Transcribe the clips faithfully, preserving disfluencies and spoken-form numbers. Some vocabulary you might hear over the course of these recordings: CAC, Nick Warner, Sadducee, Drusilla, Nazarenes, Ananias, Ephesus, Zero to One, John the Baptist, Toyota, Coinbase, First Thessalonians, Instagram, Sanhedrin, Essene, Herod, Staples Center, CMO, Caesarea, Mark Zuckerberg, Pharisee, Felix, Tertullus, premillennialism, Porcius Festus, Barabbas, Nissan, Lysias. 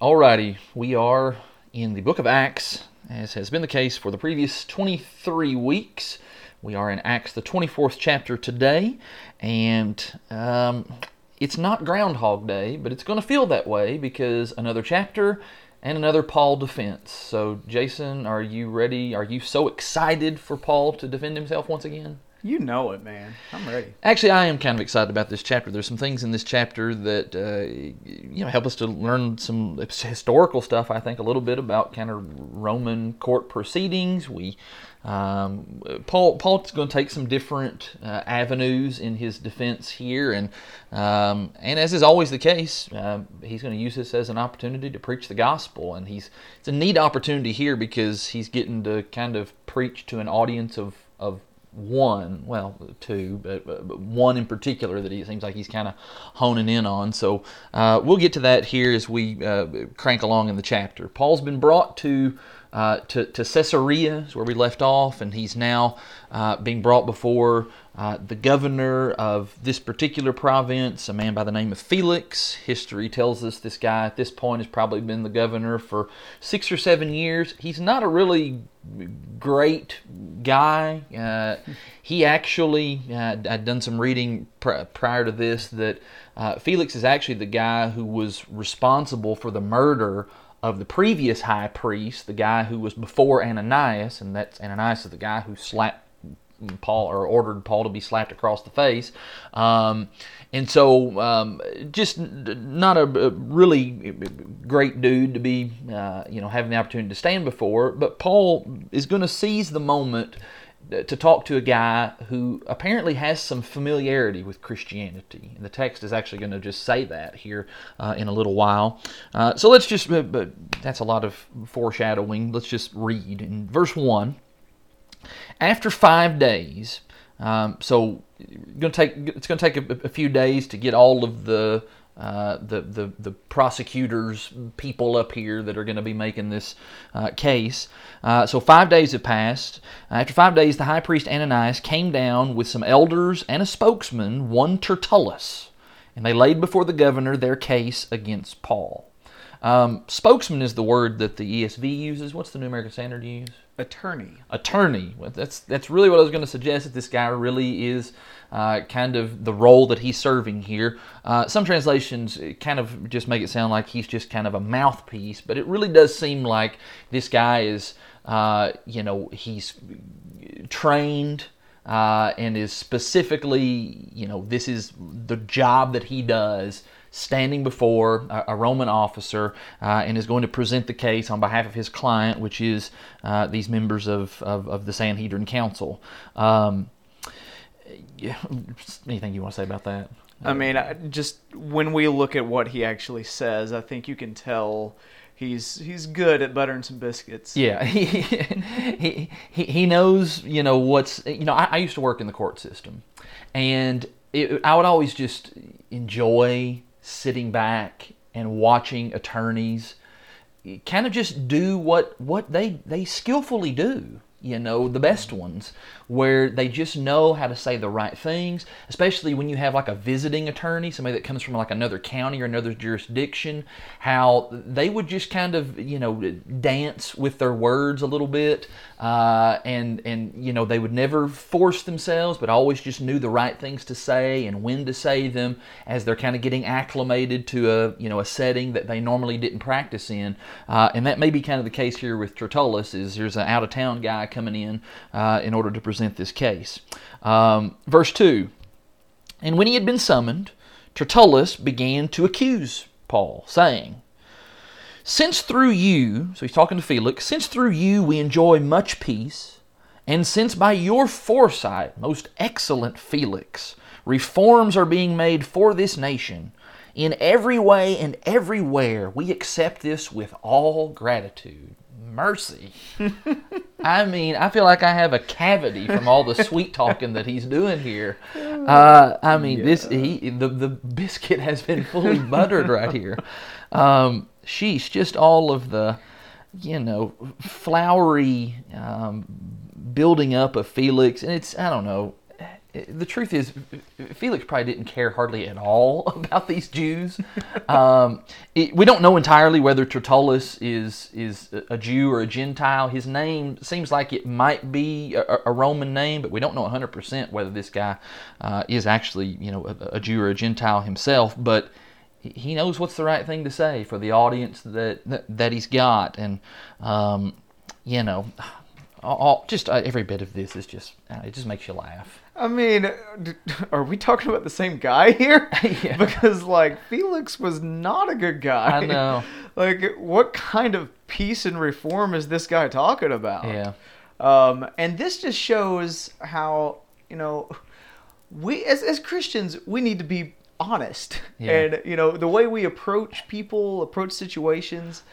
Alrighty, we are in the book of Acts, as has been the case for the previous twenty-three weeks. We are in Acts, the twenty-fourth chapter today, and um, it's not Groundhog Day, but it's going to feel that way because another chapter and another Paul defense. So, Jason, are you ready? Are you so excited for Paul to defend himself once again? You know it, man. I'm ready. Actually, I am kind of excited about this chapter. There's some things in this chapter that uh, you know help us to learn some historical stuff, I think, a little bit about kind of Roman court proceedings. We um, Paul Paul's going to take some different uh, avenues in his defense here, and um, and as is always the case, uh, he's going to use this as an opportunity to preach the gospel, and he's it's a neat opportunity here because he's getting to kind of preach to an audience of of one, well, two, but, but one in particular that he, it seems like he's kind of honing in on. So uh, we'll get to that here as we uh, crank along in the chapter. Paul's been brought to uh, to, to Caesarea, is where we left off, and he's now uh, being brought before uh, the governor of this particular province, a man by the name of Felix. History tells us this guy at this point has probably been the governor for six or seven years. He's not a really great guy. Uh, he actually, uh, I'd done some reading pr- prior to this, that uh, Felix is actually the guy who was responsible for the murder of the previous high priest, the guy who was before Ananias, and that's Ananias is the guy who slapped Paul, or ordered Paul to be slapped across the face. Um, and so um, just not a, a really great dude to be uh, you know, having the opportunity to stand before, but Paul is going to seize the moment to talk to a guy who apparently has some familiarity with Christianity. And the text is actually going to just say that here uh, in a little while. Uh, so let's just, uh, but that's a lot of foreshadowing. Let's just read in verse one. After five days, um, so going to take it's going to take a, a few days to get all of the, uh, the the the prosecutors people up here that are going to be making this uh, case. Uh, so five days have passed. Uh, after five days, the high priest Ananias came down with some elders and a spokesman, one Tertullus, and they laid before the governor their case against Paul. Um, spokesman is the word that the E S V uses. What's the New American Standard you use? Attorney. Attorney. Well, that's that's really what I was going to suggest, that this guy really is uh, kind of the role that he's serving here. Uh, some translations kind of just make it sound like he's just kind of a mouthpiece, but it really does seem like this guy is, uh, you know, he's trained uh, and is specifically, you know, this is the job that he does, standing before a Roman officer uh, and is going to present the case on behalf of his client, which is uh, these members of, of, of the Sanhedrin Council. Um, yeah, anything you want to say about that? I mean, I just when we look at what he actually says, I think you can tell he's he's good at buttering some biscuits. Yeah, he he, he, he knows, you know, what's... You know, I, I used to work in the court system, and it, I would always just enjoy sitting back and watching attorneys kind of just do what what they they skillfully do, you know, the best ones, where they just know how to say the right things, especially when you have like a visiting attorney, somebody that comes from like another county or another jurisdiction, how they would just kind of, you know, dance with their words a little bit, uh, and, and you know, they would never force themselves, but always just knew the right things to say and when to say them as they're kind of getting acclimated to a, you know, a setting that they normally didn't practice in. Uh, and that may be kind of the case here with Tertullus, is there's an out-of-town guy coming in uh, in order to present this case. Um, verse two, and when he had been summoned, Tertullus began to accuse Paul, saying, since through you, so he's talking to Felix, since through you we enjoy much peace, and since by your foresight, most excellent Felix, reforms are being made for this nation, in every way and everywhere we accept this with all gratitude. Mercy. I mean, I feel like I have a cavity from all the sweet talking that he's doing here. Uh, I mean, yeah. this he, the, the biscuit has been fully buttered right here. Um, sheesh, just all of the, you know, flowery um, building up of Felix. And it's, I don't know, the truth is, Felix probably didn't care hardly at all about these Jews. um, it, we don't know entirely whether Tertullus is is a Jew or a Gentile. His name seems like it might be a, a Roman name, but we don't know one hundred percent whether this guy uh, is actually, you know, a, a Jew or a Gentile himself. But he knows what's the right thing to say for the audience that that, that he's got, and um, you know, all, just uh, every bit of this is just uh, it just makes you laugh. I mean, are we talking about the same guy here? Yeah. Because, like, Felix was not a good guy. I know. Like, what kind of peace and reform is this guy talking about? Yeah. Um, and this just shows how, you know, we as as Christians, we need to be honest. Yeah. And, you know, the way we approach people, approach situations,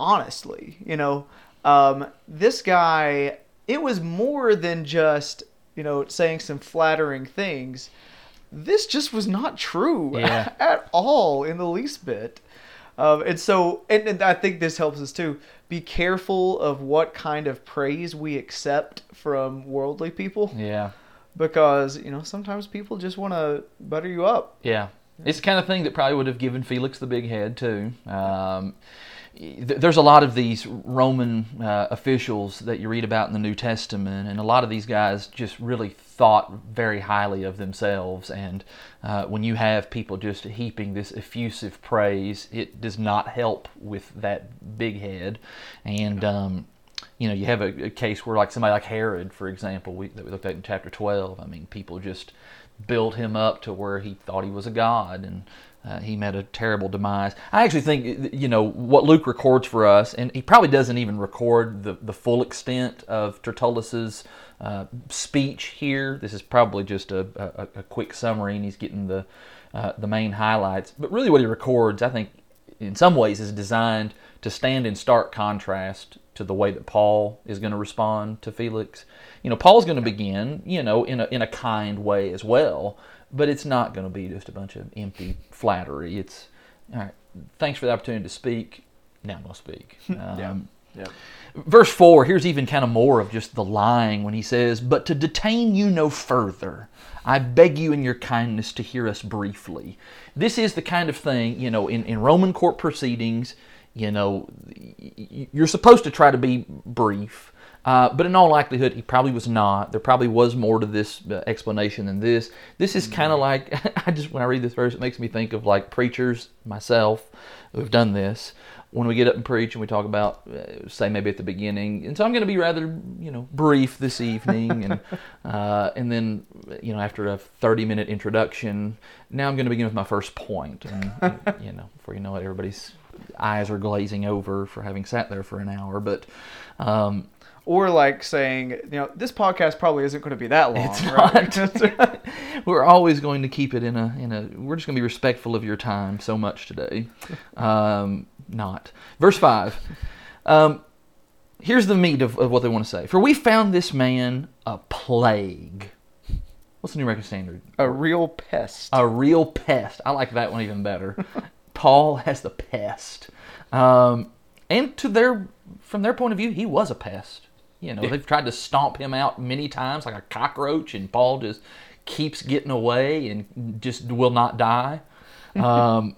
honestly, you know. Um, this guy, it was more than just, you know, saying some flattering things. This just was not true yeah. at all, in the least bit. Um, and so, and, and I think this helps us too. Be careful of what kind of praise we accept from worldly people. Yeah. Because, you know, sometimes people just want to butter you up. Yeah. It's the kind of thing that probably would have given Felix the big head too. Um, There's a lot of these Roman uh, officials that you read about in the New Testament, and a lot of these guys just really thought very highly of themselves. And uh, when you have people just heaping this effusive praise, it does not help with that big head. And um, you know, you have a, a case where, like somebody like Herod, for example, we, that we looked at in chapter twelve. I mean, people just built him up to where he thought he was a god, and Uh, he met a terrible demise. I actually think, you know, what Luke records for us, and he probably doesn't even record the, the full extent of Tertullus's uh, speech here. This is probably just a, a, a quick summary, and he's getting the uh, the main highlights. But really what he records, I think, in some ways is designed to stand in stark contrast to the way that Paul is going to respond to Felix. You know, Paul's going to begin, you know, in a in a kind way as well. But it's not going to be just a bunch of empty flattery. It's, all right, thanks for the opportunity to speak. Now I'm going to speak. Um, yeah. Yeah. Verse four, here's even kind of more of just the lying when he says, "But to detain you no further, I beg you in your kindness to hear us briefly." This is the kind of thing, you know, in, in Roman court proceedings, you know, you're supposed to try to be brief. Uh, but in all likelihood, he probably was not. There probably was more to this uh, explanation than this. This is kind of like, I just when I read this verse, it makes me think of like preachers, myself, who've done this. When we get up and preach and we talk about, uh, say maybe at the beginning, and so I'm going to be rather, you know, brief this evening, and uh, and then, you know, after a thirty-minute introduction, now I'm going to begin with my first point. And, you know, before you know it, everybody's eyes are glazing over for having sat there for an hour, but... Um, Or like saying, you know, this podcast probably isn't going to be that long. It's right? Not. We're always going to keep it in a, in a. We're just going to be respectful of your time so much today. Um, not. Verse five. Um, here's the meat of, of what they want to say. "For we found this man a plague." What's the New American Standard? A real pest. A real pest. I like that one even better. Paul has the pest. Um, and to their, from their point of view, he was a pest. You know, they've tried to stomp him out many times like a cockroach, and Paul just keeps getting away and just will not die. Um,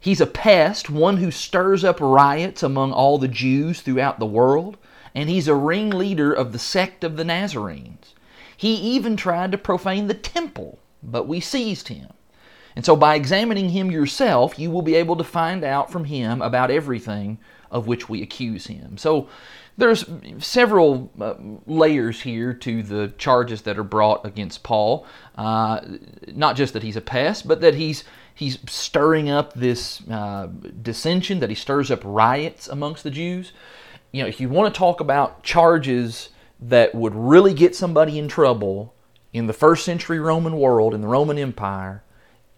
he's a pest, one who stirs up riots among all the Jews throughout the world, and he's a ringleader of the sect of the Nazarenes. He even tried to profane the temple, but we seized him. And so by examining him yourself, you will be able to find out from him about everything of which we accuse him. So there's several uh, layers here to the charges that are brought against Paul. Uh, not just that he's a pest, but that he's he's stirring up this uh, dissension, that he stirs up riots amongst the Jews. You know, if you want to talk about charges that would really get somebody in trouble in the first century Roman world, in the Roman Empire,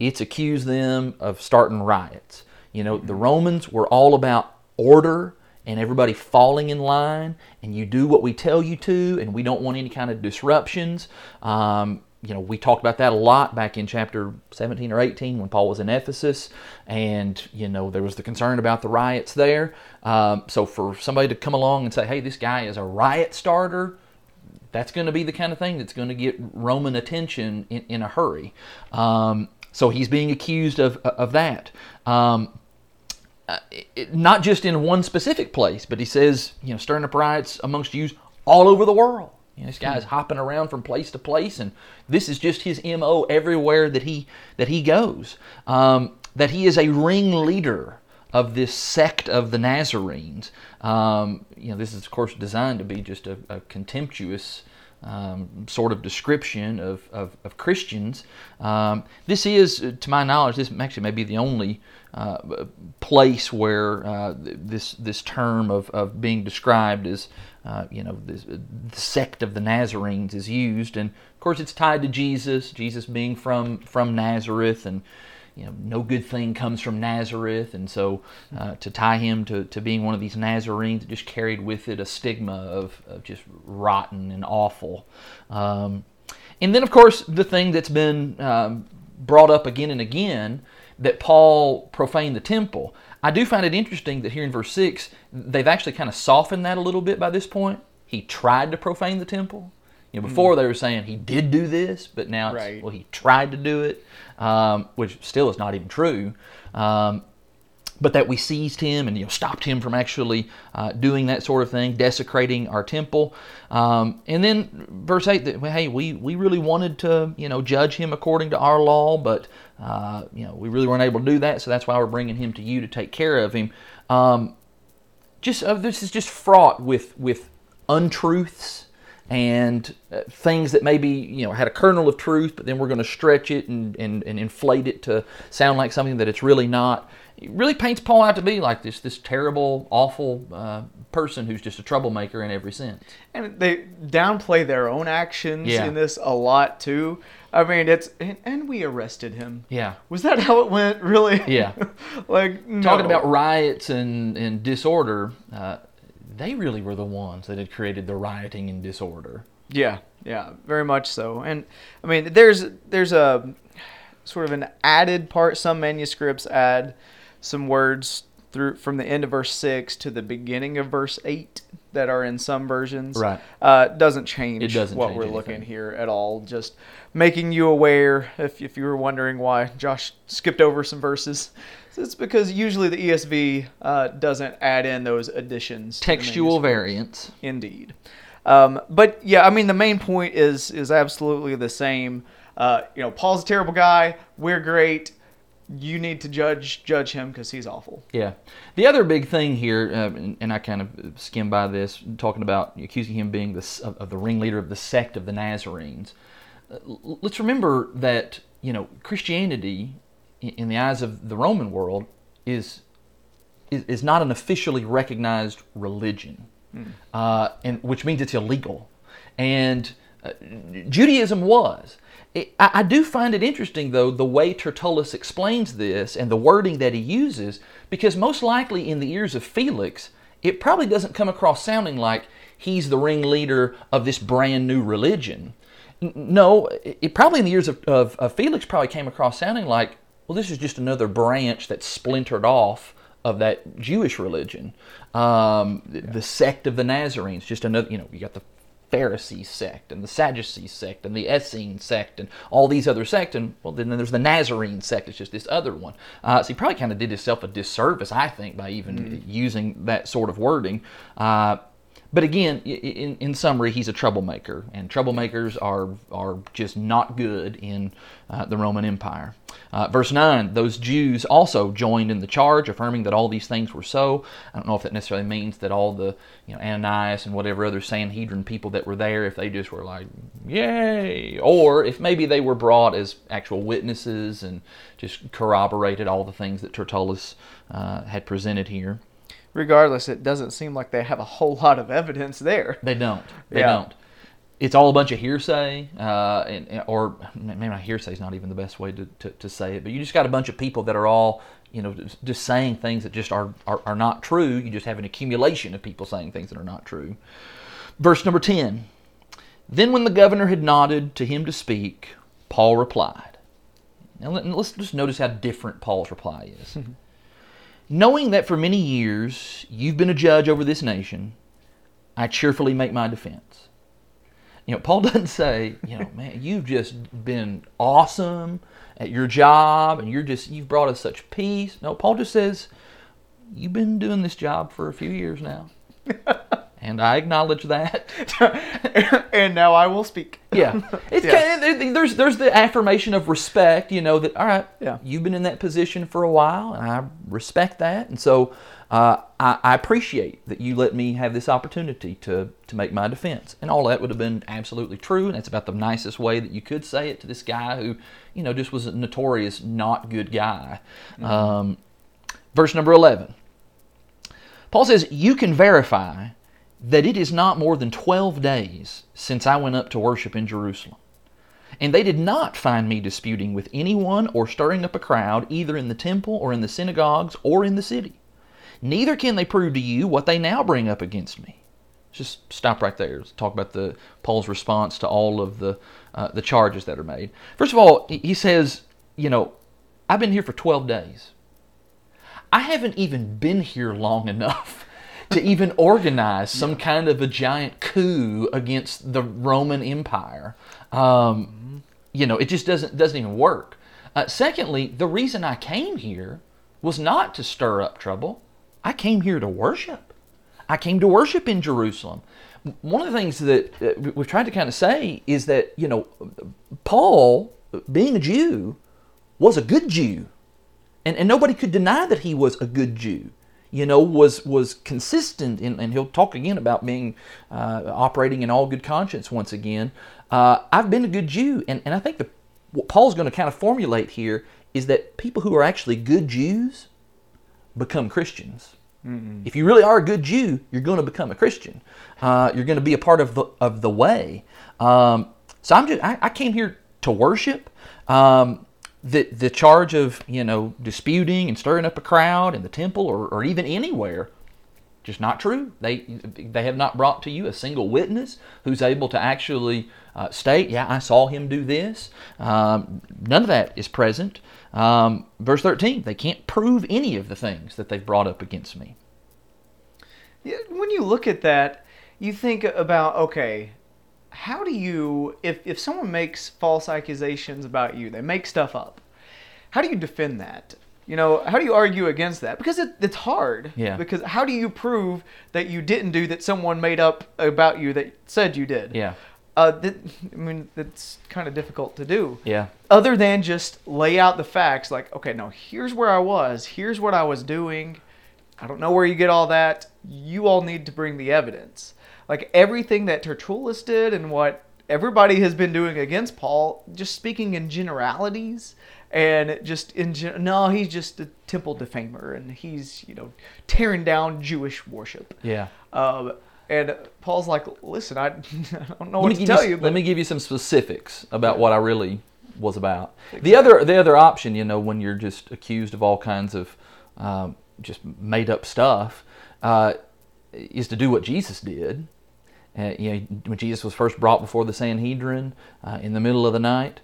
it's accuse them of starting riots. You know, the Romans were all about order and everybody falling in line, and you do what we tell you to, and we don't want any kind of disruptions. Um, you know, we talked about that a lot back in chapter seventeen or eighteen when Paul was in Ephesus, and, you know, there was the concern about the riots there. Um, so for somebody to come along and say, hey, this guy is a riot starter, that's going to be the kind of thing that's going to get Roman attention in, in a hurry. Um, so he's being accused of, of that. Um, it, not just in one specific place, but he says, you know, stirring up riots amongst Jews all over the world. You know, this guy's hopping around from place to place, and this is just his M O everywhere that he that he goes. Um, that he is a ringleader of this sect of the Nazarenes. Um, you know, this is of course designed to be just a, a contemptuous um, sort of description of of, of Christians. Um, this is, to my knowledge, this actually may be the only uh, place where uh, this this term of of being described as Uh, you know, this, the sect of the Nazarenes is used, and of course it's tied to Jesus, Jesus being from, from Nazareth, and you know, no good thing comes from Nazareth, and so uh, to tie him to, to being one of these Nazarenes, it just carried with it a stigma of, of just rotten and awful. Um, and then, of course, the thing that's been um, brought up again and again, that Paul profaned the temple. I do find it interesting that here in verse six, they've actually kind of softened that a little bit by this point. He tried to profane the temple. You know, before mm. they were saying he did do this, but now it's, right. well, he tried to do it, um, which still is not even true. Um, but that we seized him and you know stopped him from actually uh, doing that sort of thing, desecrating our temple. Um, and then verse eight, that hey, we, we really wanted to you know judge him according to our law, but uh, you know we really weren't able to do that, so that's why we're bringing him to you to take care of him. Um, just uh, this is just fraught with with untruths and uh, things that maybe you know had a kernel of truth, but then we're going to stretch it and, and and inflate it to sound like something that it's really not. It really paints Paul out to be like this, this terrible, awful uh, person who's just a troublemaker in every sense. And they downplay their own actions yeah. in this a lot, too. I mean, it's, and, and we arrested him. Yeah. Was that how it went, really? Yeah. like, no. Talking about riots and, and disorder, uh, they really were the ones that had created the rioting and disorder. Yeah, yeah, very much so. And, I mean, there's there's a sort of an added part, some manuscripts add some words through from the end of verse six to the beginning of verse eight that are in some versions. Right. Uh, doesn't change it doesn't what change we're anything. Looking here at all. Just making you aware, if if you were wondering why Josh skipped over some verses, it's because usually the E S V uh, doesn't add in those additions. Textual variants. Indeed. Um, but yeah, I mean, the main point is is absolutely the same. Uh, you know, Paul's a terrible guy. We're great. You need to judge judge him because he's awful. Yeah. The other big thing here, uh, and, and I kind of skimmed by this, talking about accusing him being the, of, of the ringleader of the sect of the Nazarenes. Uh, let's remember that, you know, Christianity, in, in the eyes of the Roman world, is is, is not an officially recognized religion, mm. uh, and which means it's illegal. And uh, Judaism was. It, I, I do find it interesting, though, the way Tertullus explains this and the wording that he uses, because most likely in the ears of Felix, it probably doesn't come across sounding like he's the ringleader of this brand new religion. N- no, it, it probably in the ears of, of, of Felix probably came across sounding like, well, this is just another branch that's splintered off of that Jewish religion. Um, yeah. The sect of the Nazarenes, just another, you know, you got the Pharisee sect and the Sadducee sect and the Essene sect and all these other sects, and well, then there's the Nazarene sect. It's just this other one. Uh, so he probably kind of did himself a disservice, I think, by even mm. using that sort of wording. Uh, but again, in, in summary, he's a troublemaker, and troublemakers are are just not good in uh, the Roman Empire. Uh, verse nine, those Jews also joined in the charge, affirming that all these things were so. I don't know if that necessarily means that all the you know, Ananias and whatever other Sanhedrin people that were there, if they just were like, yay, or if maybe they were brought as actual witnesses and just corroborated all the things that Tertullus uh, had presented here. Regardless, it doesn't seem like they have a whole lot of evidence there. They don't. They yeah. don't. It's all a bunch of hearsay, uh, and, or maybe not hearsay is not even the best way to, to, to say it, but you just got a bunch of people that are all, you know, just saying things that just are, are, are not true. You just have an accumulation of people saying things that are not true. Verse number ten, then when the governor had nodded to him to speak, Paul replied. Now let's just notice how different Paul's reply is. Knowing that for many years you've been a judge over this nation, I cheerfully make my defense. You know, Paul doesn't say, you know, man, you've just been awesome at your job and you're just, you've brought us such peace. No, Paul just says, you've been doing this job for a few years now. And I acknowledge that. And now I will speak. Yeah. It's yeah. Kind of, there's there's the affirmation of respect, you know, that, all right, yeah. You've been in that position for a while, and I respect that. And so uh, I, I appreciate that you let me have this opportunity to, to make my defense. And all that would have been absolutely true, and that's about the nicest way that you could say it to this guy who, you know, just was a notorious not good guy. Mm-hmm. Um, verse number eleven. Paul says, you can verify that it is not more than twelve days since I went up to worship in Jerusalem. And they did not find me disputing with anyone or stirring up a crowd, either in the temple or in the synagogues or in the city. Neither can they prove to you what they now bring up against me. Just stop right there. Let's talk about the Paul's response to all of the uh, the charges that are made. First of all, he says, you know, I've been here for twelve days. I haven't even been here long enough to even organize some yeah. kind of a giant coup against the Roman Empire. Um, you know, it just doesn't doesn't even work. Uh, secondly, the reason I came here was not to stir up trouble. I came here to worship. I came to worship in Jerusalem. One of the things that we've tried to kind of say is that, you know, Paul, being a Jew, was a good Jew. And, and nobody could deny that he was a good Jew. You know, was was consistent, in, and he'll talk again about being uh, operating in all good conscience once again. Uh, I've been a good Jew, and, and I think the, what Paul's going to kind of formulate here is that people who are actually good Jews become Christians. Mm-mm. If you really are a good Jew, you're going to become a Christian. Uh, you're going to be a part of the of the way. Um, so I'm just I, I came here to worship. Um, The the charge of, you know, disputing and stirring up a crowd in the temple or, or even anywhere, just not true. They they have not brought to you a single witness who's able to actually uh, state, yeah, I saw him do this. Um, none of that is present. Um, verse thirteen, they can't prove any of the things that they've brought up against me. Yeah, when you look at that, you think about, okay, how do you, if, if someone makes false accusations about you, they make stuff up, how do you defend that? You know, how do you argue against that? Because it, it's hard. Yeah. Because how do you prove that you didn't do that someone made up about you that said you did? Yeah. Uh, that, I mean, that's kind of difficult to do. Yeah. Other than just lay out the facts like, okay, no, here's where I was. Here's what I was doing. I don't know where you get all that. You all need to bring the evidence. Like everything that Tertullus did and what everybody has been doing against Paul, just speaking in generalities and just in gen- no, he's just a temple defamer and he's, you know, tearing down Jewish worship. Yeah. Um, and Paul's like, listen, I, I don't know what to tell you. you but... Let me give you some specifics about what I really was about. Exactly. The other the other option, you know, when you're just accused of all kinds of um, just made up stuff, uh, is to do what Jesus did. Uh, you know, when Jesus was first brought before the Sanhedrin uh, in the middle of the night,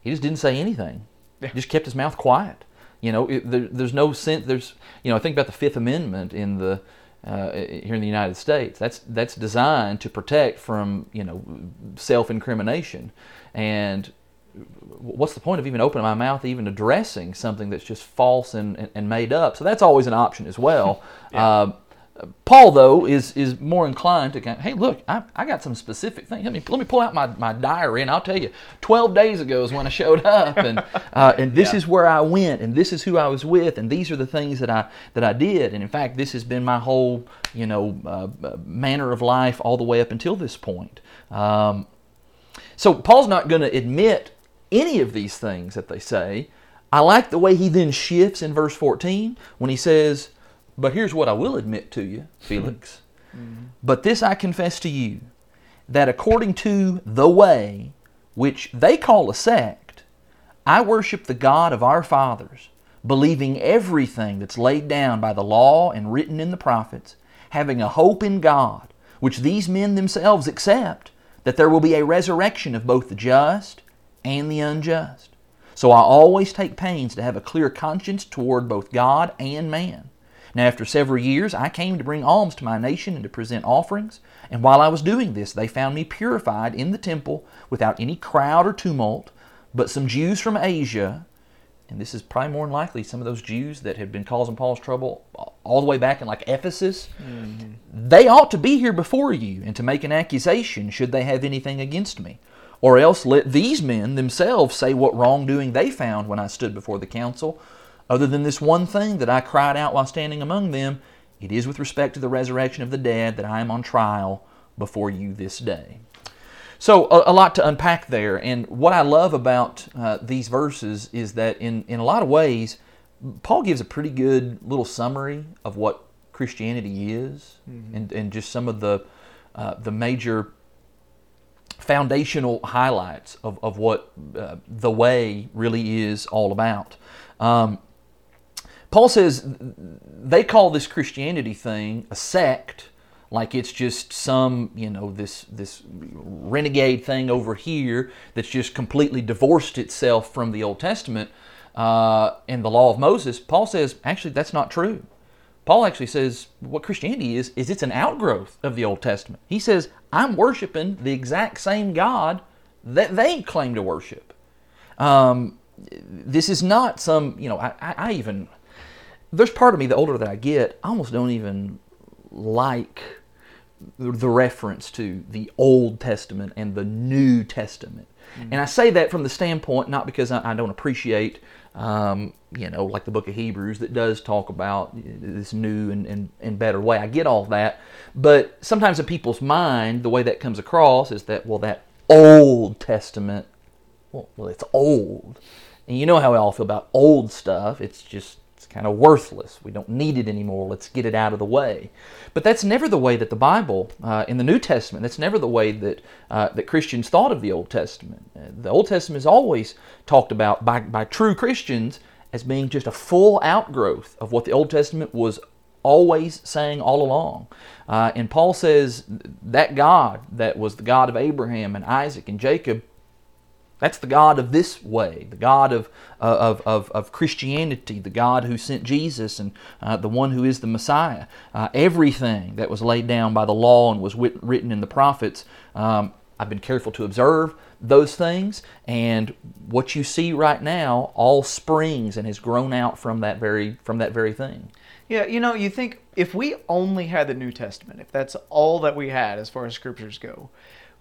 he just didn't say anything. Yeah. He just kept his mouth quiet. You know, it, there, there's no sense. There's, you know, I think about the Fifth Amendment in the uh, here in the United States. That's that's designed to protect from, you know, self-incrimination. And what's the point of even opening my mouth, even addressing something that's just false and, and made up? So that's always an option as well. Yeah. Uh, Paul, though, is is more inclined to, kind of, hey, look, I I got some specific things. Let me let me pull out my, my diary, and I'll tell you, twelve days ago is when I showed up, and uh, and this yeah. is where I went, and this is who I was with, and these are the things that I that I did, and in fact, this has been my whole, you know, uh, manner of life all the way up until this point. Um, so Paul's not going to admit any of these things that they say. I like the way he then shifts in verse fourteen when he says, but here's what I will admit to you, Felix. Mm-hmm. But this I confess to you, that according to the way, which they call a sect, I worship the God of our fathers, believing everything that's laid down by the law and written in the prophets, having a hope in God, which these men themselves accept, that there will be a resurrection of both the just and the unjust. So I always take pains to have a clear conscience toward both God and man. Now after several years I came to bring alms to my nation and to present offerings, and while I was doing this they found me purified in the temple without any crowd or tumult, but some Jews from Asia, and this is probably more than likely some of those Jews that had been causing Paul's trouble all the way back in like Ephesus, mm-hmm. They ought to be here before you and to make an accusation should they have anything against me. Or else let these men themselves say what wrongdoing they found when I stood before the council, other than this one thing that I cried out while standing among them, it is with respect to the resurrection of the dead that I am on trial before you this day. So a, a lot to unpack there, and what I love about uh, these verses is that in, in a lot of ways, Paul gives a pretty good little summary of what Christianity is, mm-hmm. and, and just some of the uh, the major foundational highlights of, of what uh, the way really is all about. Um, Paul says they call this Christianity thing a sect, like it's just some, you know, this this renegade thing over here that's just completely divorced itself from the Old Testament uh, and the law of Moses. Paul says, actually, that's not true. Paul actually says what Christianity is, is it's an outgrowth of the Old Testament. He says, I'm worshiping the exact same God that they claim to worship. Um, this is not some, you know, I, I, I even, there's part of me, the older that I get, I almost don't even like the reference to the Old Testament and the New Testament. Mm-hmm. And I say that from the standpoint, not because I, I don't appreciate Um, you know, like the book of Hebrews that does talk about this new and, and, and better way. I get all that. But sometimes in people's mind, the way that comes across is that, well, that Old Testament, well, well it's old. And you know how we all feel about old stuff. It's just it's kind of worthless. We don't need it anymore. Let's get it out of the way. But that's never the way that the Bible, uh, in the New Testament, that's never the way that uh, that Christians thought of the Old Testament. Uh, the Old Testament is always talked about by, by true Christians as being just a full outgrowth of what the Old Testament was always saying all along. Uh, and Paul says that God that was the God of Abraham and Isaac and Jacob, that's the God of this way, the God of of of, of Christianity, the God who sent Jesus and uh, the one who is the Messiah. Uh, everything that was laid down by the law and was wit- written in the prophets, um, I've been careful to observe those things, and what you see right now all springs and has grown out from that very from that very thing. Yeah, you know, you think if we only had the New Testament, if that's all that we had as far as scriptures go,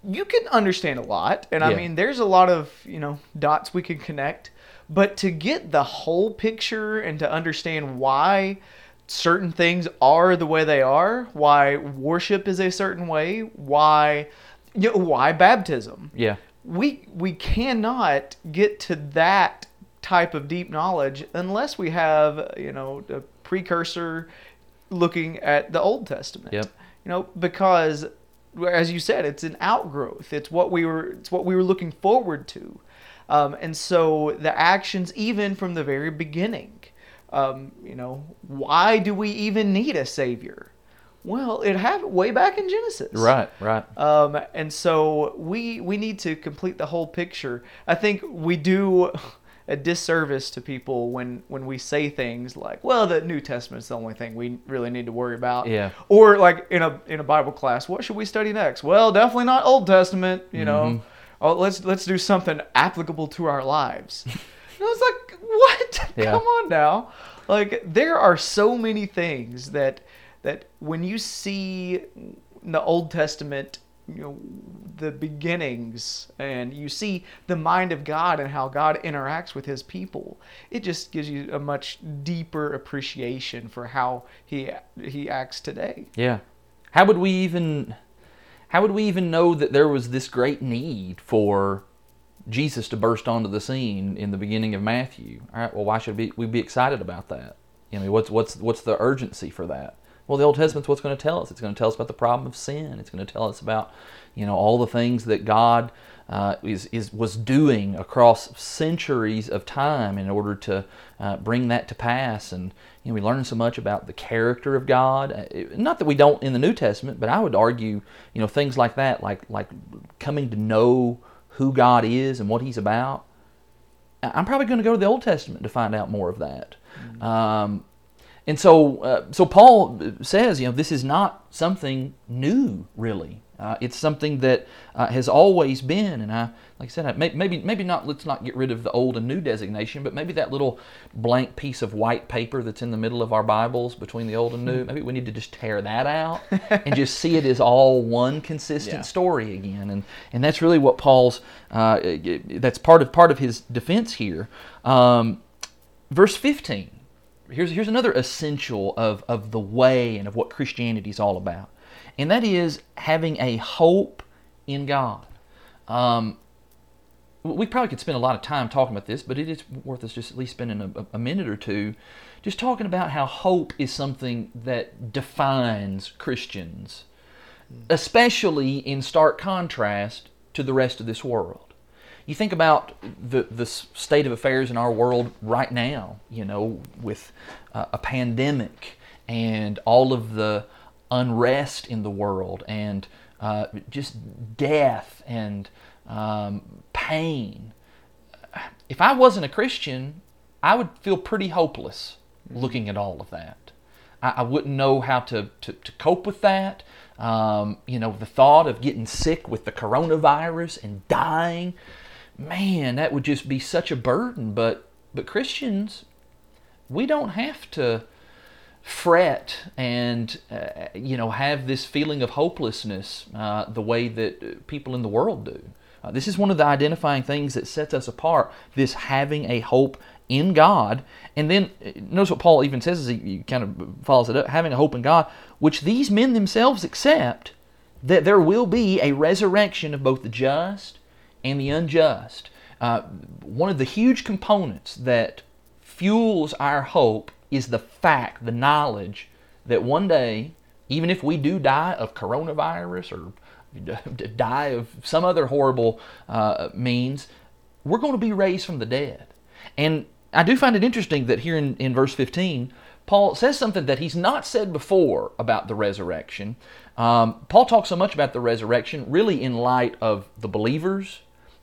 you can understand a lot, and I yeah. mean, there's a lot of, you know, dots we can connect, but to get the whole picture and to understand why certain things are the way they are, why worship is a certain way, why you know, why baptism, yeah, we we cannot get to that type of deep knowledge unless we have, you know, a precursor looking at the Old Testament. Yep. You know, because as you said, it's an outgrowth. It's what we were. It's what we were looking forward to, um, and so the actions, even from the very beginning, um, you know, why do we even need a savior? Well, it happened way back in Genesis. Right, right. Um, and so we we need to complete the whole picture. I think we do a disservice to people when, when we say things like, well, the New Testament's the only thing we really need to worry about. Yeah. Or like in a in a Bible class, what should we study next? Well, definitely not Old Testament, you mm-hmm. know. Oh, let's let's do something applicable to our lives. And I was like, what? Yeah. Come on now. Like, there are so many things that that when you see in the Old Testament, you know, the beginnings, and you see the mind of God and how God interacts with his people, it just gives you a much deeper appreciation for how he he acts today. Yeah. How would we even how would we even know that there was this great need for Jesus to burst onto the scene in the beginning of Matthew? All right, well, why should we be excited about that? I mean, what's what's what's the urgency for that? Well, the Old Testament's what's going to tell us. It's going to tell us about the problem of sin. It's going to tell us about, you know, all the things that God uh, is is was doing across centuries of time in order to uh, bring that to pass. And you know, we learn so much about the character of God. It, not that we don't in the New Testament, but I would argue, you know, things like that, like like coming to know who God is and what He's about. I'm probably going to go to the Old Testament to find out more of that. Mm-hmm. Um, And so, uh, so Paul says, you know, this is not something new, really. Uh, it's something that uh, has always been, and I, like I said, I, maybe maybe not. Let's not get rid of the old and new designation, but maybe that little blank piece of white paper that's in the middle of our Bibles between the old and new. Maybe we need to just tear that out and just see it as all one consistent yeah. story again. And and that's really what Paul's. Uh, that's part of part of his defense here. Um, verse fifteen. Here's here's another essential of of the way and of what Christianity is all about. And that is having a hope in God. Um, we probably could spend a lot of time talking about this, but it is worth us just at least spending a, a minute or two just talking about how hope is something that defines Christians, especially in stark contrast to the rest of this world. You think about the, the state of affairs in our world right now, you know, with uh, a pandemic and all of the unrest in the world, and uh, just death and um, pain. If I wasn't a Christian, I would feel pretty hopeless looking at all of that. I, I wouldn't know how to, to, to cope with that. Um, you know, the thought of getting sick with the coronavirus and dying, man, that would just be such a burden. But but Christians, we don't have to fret and uh, you know, have this feeling of hopelessness uh, the way that people in the world do. Uh, this is one of the identifying things that sets us apart, this having a hope in God. And then notice what Paul even says as he kind of follows it up, having a hope in God, which these men themselves accept, that there will be a resurrection of both the just and the unjust. Uh, one of the huge components that fuels our hope is the fact, the knowledge, that one day, even if we do die of coronavirus or die of some other horrible uh, means, we're going to be raised from the dead. And I do find it interesting that here in, in verse fifteen, Paul says something that he's not said before about the resurrection. Um, Paul talks so much about the resurrection really in light of the believers,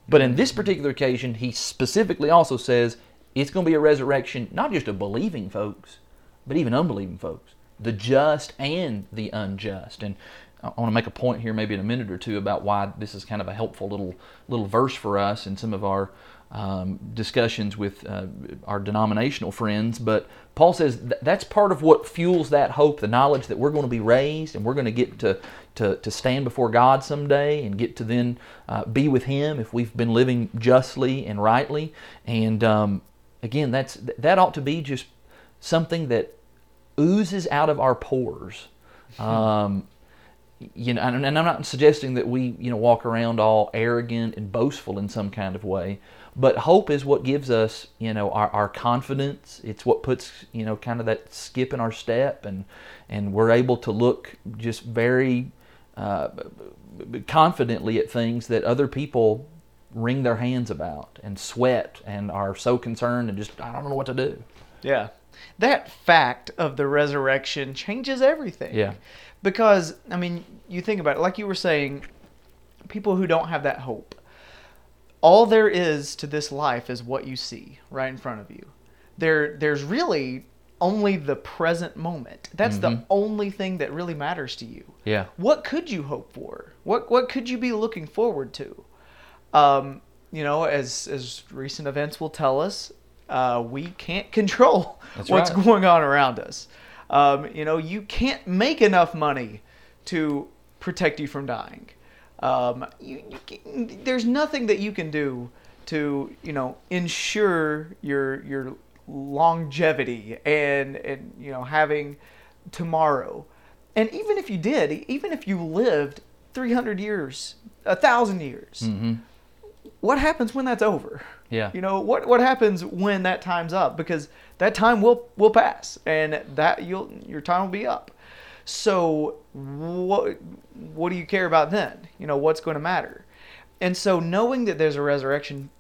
but in this particular occasion, he specifically also says, it's going to be a resurrection, not just of believing folks, but even unbelieving folks, the just and the unjust. And I want to make a point here maybe in a minute or two about why this is kind of a helpful little little verse for us in some of our um, discussions with uh, our denominational friends. But Paul says th- that's part of what fuels that hope, the knowledge that we're going to be raised and we're going to get to, to, to stand before God someday and get to then uh, be with Him if we've been living justly and rightly. And um Again, that's that ought to be just something that oozes out of our pores, um, you know. And, and I'm not suggesting that we, you know, walk around all arrogant and boastful in some kind of way, but hope is what gives us, you know, our, our confidence. It's what puts, you know, kind of that skip in our step, and and we're able to look just very uh, confidently at things that other people wring their hands about and sweat and are so concerned and just, I don't know what to do. Yeah. That fact of the resurrection changes everything. Yeah. Because, I mean, you think about it, like you were saying, people who don't have that hope, all there is to this life is what you see right in front of you. There, there's really only the present moment. That's mm-hmm. the only thing that really matters to you. Yeah. What could you hope for? What, what could you be looking forward to? Um, you know, as as recent events will tell us, uh, we can't control That's what's right. going on around us. Um, you know, you can't make enough money to protect you from dying. Um, you, you can, there's nothing that you can do to, you know, ensure your your longevity and and you know, having tomorrow. And even if you did, even if you lived three hundred years, a thousand years. Mm-hmm. What happens when that's over? Yeah. You know, what what happens when that time's up? Because that time will will pass, and that you'll your time will be up. So what what do you care about then? You know, what's going to matter? And so knowing that there's a resurrection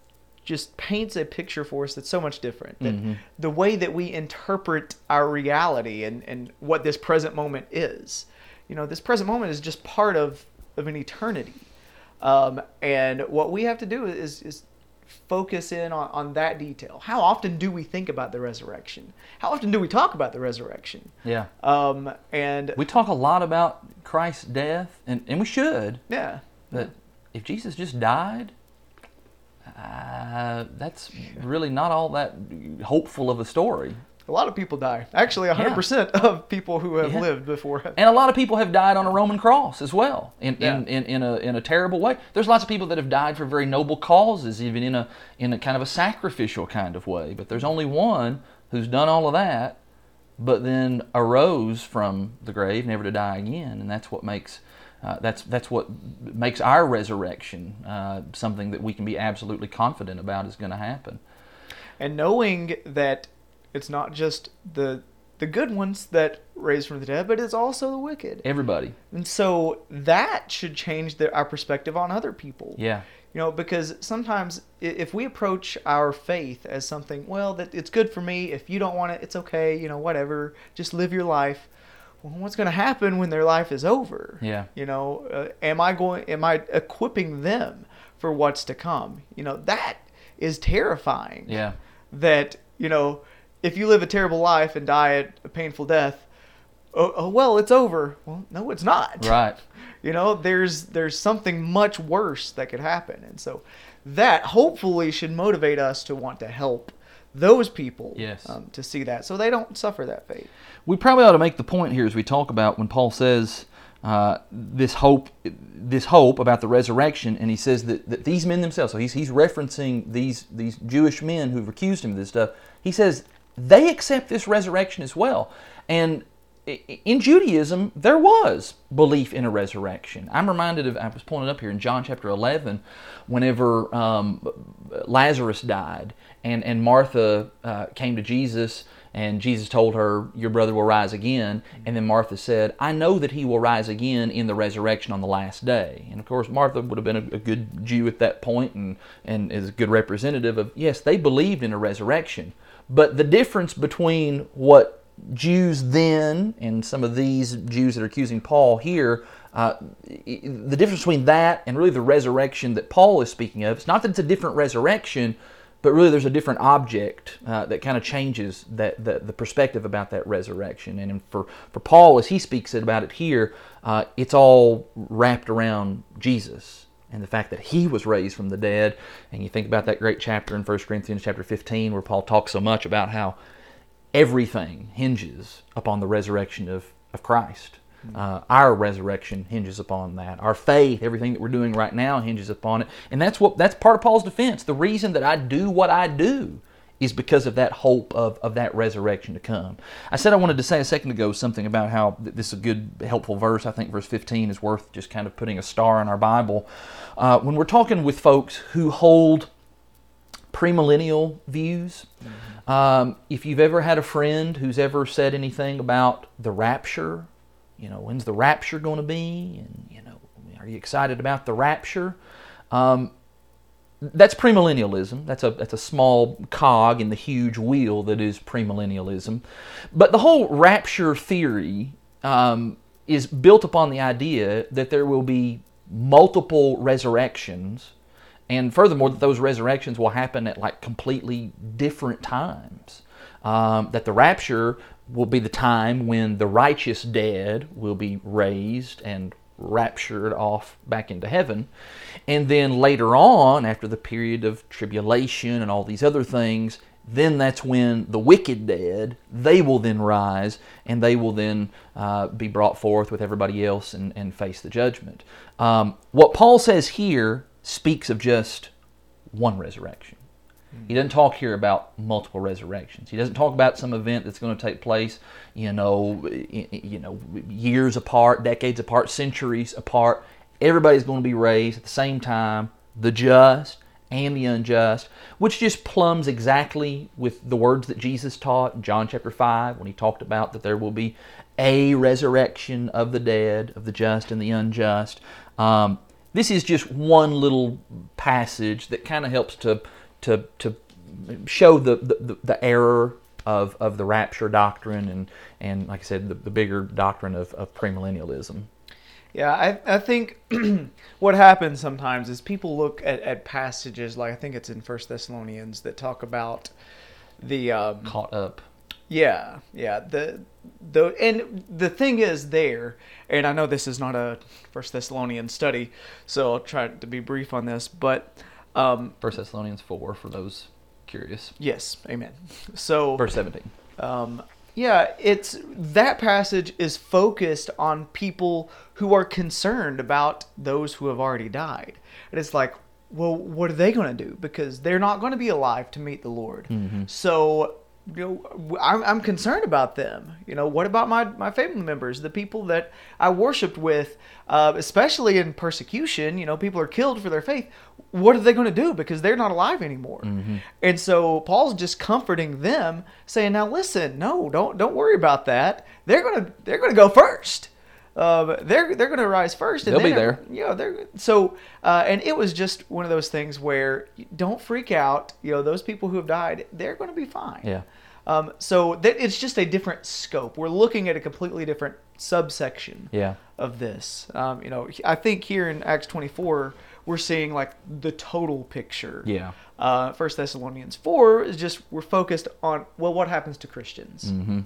just paints a picture for us that's so much different. That mm-hmm. the way that we interpret our reality and, and what this present moment is. You know, this present moment is just part of, of an eternity. Um, and what we have to do is, is focus in on, on that detail. How often do we think about the resurrection? How often do we talk about the resurrection? Yeah. Um, and we talk a lot about Christ's death, and, and we should. Yeah. But if Jesus just died, uh, that's really not all that hopeful of a story. A lot of people die. Actually, one hundred percent yeah. of people who have yeah. lived before. And a lot of people have died on a Roman cross as well, in, yeah. in, in, in, a, in a terrible way. There's lots of people that have died for very noble causes, even in a, in a kind of a sacrificial kind of way. But there's only one who's done all of that, but then arose from the grave, never to die again. And that's what makes... Uh, that's that's what makes our resurrection uh, something that we can be absolutely confident about is going to happen. And knowing that it's not just the the good ones that raised from the dead, but it's also the wicked. Everybody. And so that should change the, our perspective on other people. Yeah. You know, because sometimes if we approach our faith as something, well, that it's good for me. If you don't want it, it's okay. You know, whatever. Just live your life. What's going to happen when their life is over? Yeah. You know, uh, am I going? Am I equipping them for what's to come? You know, that is terrifying. Yeah. That, you know, if you live a terrible life and die a painful death, oh, oh well, it's over. Well, no, it's not. Right. You know, there's there's something much worse that could happen, and so that hopefully should motivate us to want to help those people, yes, um, to see that, so they don't suffer that fate. We probably ought to make the point here as we talk about when Paul says uh, this hope, this hope about the resurrection, and he says that, that these men themselves. So he's he's referencing these these Jewish men who've accused him of this stuff. He says they accept this resurrection as well, and in Judaism there was belief in a resurrection. I'm reminded of I was pointed up here in John chapter eleven, whenever um, Lazarus died. And and Martha uh, came to Jesus, and Jesus told her, your brother will rise again. And then Martha said, I know that he will rise again in the resurrection on the last day. And of course, Martha would have been a, a good Jew at that point and, and is a good representative of, yes, they believed in a resurrection. But the difference between what Jews then and some of these Jews that are accusing Paul here, uh, the difference between that and really the resurrection that Paul is speaking of, it's not that it's a different resurrection, but really there's a different object uh, that kind of changes that, that the perspective about that resurrection. And for, for Paul, as he speaks about it here, uh, it's all wrapped around Jesus and the fact that he was raised from the dead. And you think about that great chapter in First Corinthians chapter fifteen where Paul talks so much about how everything hinges upon the resurrection of, of Christ. Uh, our resurrection hinges upon that. Our faith, everything that we're doing right now hinges upon it. And that's what that's part of Paul's defense. The reason that I do what I do is because of that hope of, of that resurrection to come. I said I wanted to say a second ago something about how this is a good, helpful verse. I think verse fifteen is worth just kind of putting a star in our Bible. Uh, when we're talking with folks who hold premillennial views, mm-hmm. um, if you've ever had a friend who's ever said anything about the rapture, you know, when's the rapture going to be? And, you know, are you excited about the rapture? Um, that's premillennialism. That's a that's a small cog in the huge wheel that is premillennialism. But the whole rapture theory um, is built upon the idea that there will be multiple resurrections, and furthermore, that those resurrections will happen at like completely different times. Um, that the rapture will be the time when the righteous dead will be raised and raptured off back into heaven. And then later on, after the period of tribulation and all these other things, then that's when the wicked dead, they will then rise and they will then uh, be brought forth with everybody else and, and face the judgment. Um, what Paul says here speaks of just one resurrection. He doesn't talk here about multiple resurrections. He doesn't talk about some event that's going to take place, you know, you know, years apart, decades apart, centuries apart. Everybody's going to be raised at the same time, the just and the unjust, which just plumbs exactly with the words that Jesus taught in John chapter five when he talked about that there will be a resurrection of the dead, of the just and the unjust. Um, this is just one little passage that kind of helps to... to to show the, the, the error of, of the rapture doctrine and, and like I said, the, the bigger doctrine of, of premillennialism. Yeah, I, I think what happens sometimes is people look at, at passages, like I think it's in First Thessalonians, that talk about the... Um, Caught up. Yeah, yeah. The the And the thing is there, and I know this is not a First Thessalonians study, so I'll try to be brief on this, but... Um, First Thessalonians four, for those curious. Yes, amen. So Verse seventeen. Um, yeah, it's that passage is focused on people who are concerned about those who have already died. And it's like, well, what are they going to do? Because they're not going to be alive to meet the Lord. Mm-hmm. So, you know, I'm, I'm concerned about them. You know, what about my, my family members, the people that I worshiped with, uh, especially in persecution? You know, people are killed for their faith. What are they going to do? Because they're not alive anymore. Mm-hmm. And so Paul's just comforting them, saying, now listen, no, don't don't worry about that. They're going to they're going to go first. Uh, they're they're going to rise first. And They'll be there. Yeah. You know, they're so. Uh, and it was just one of those things where don't freak out. You know, those people who have died, they're going to be fine. Yeah. Um. So that it's just a different scope. We're looking at a completely different subsection. Yeah. Of this. Um. You know, I think here in Acts twenty-four, we're seeing like the total picture. Yeah. Uh. First Thessalonians four is just we're focused on well, what happens to Christians. Mm-hmm.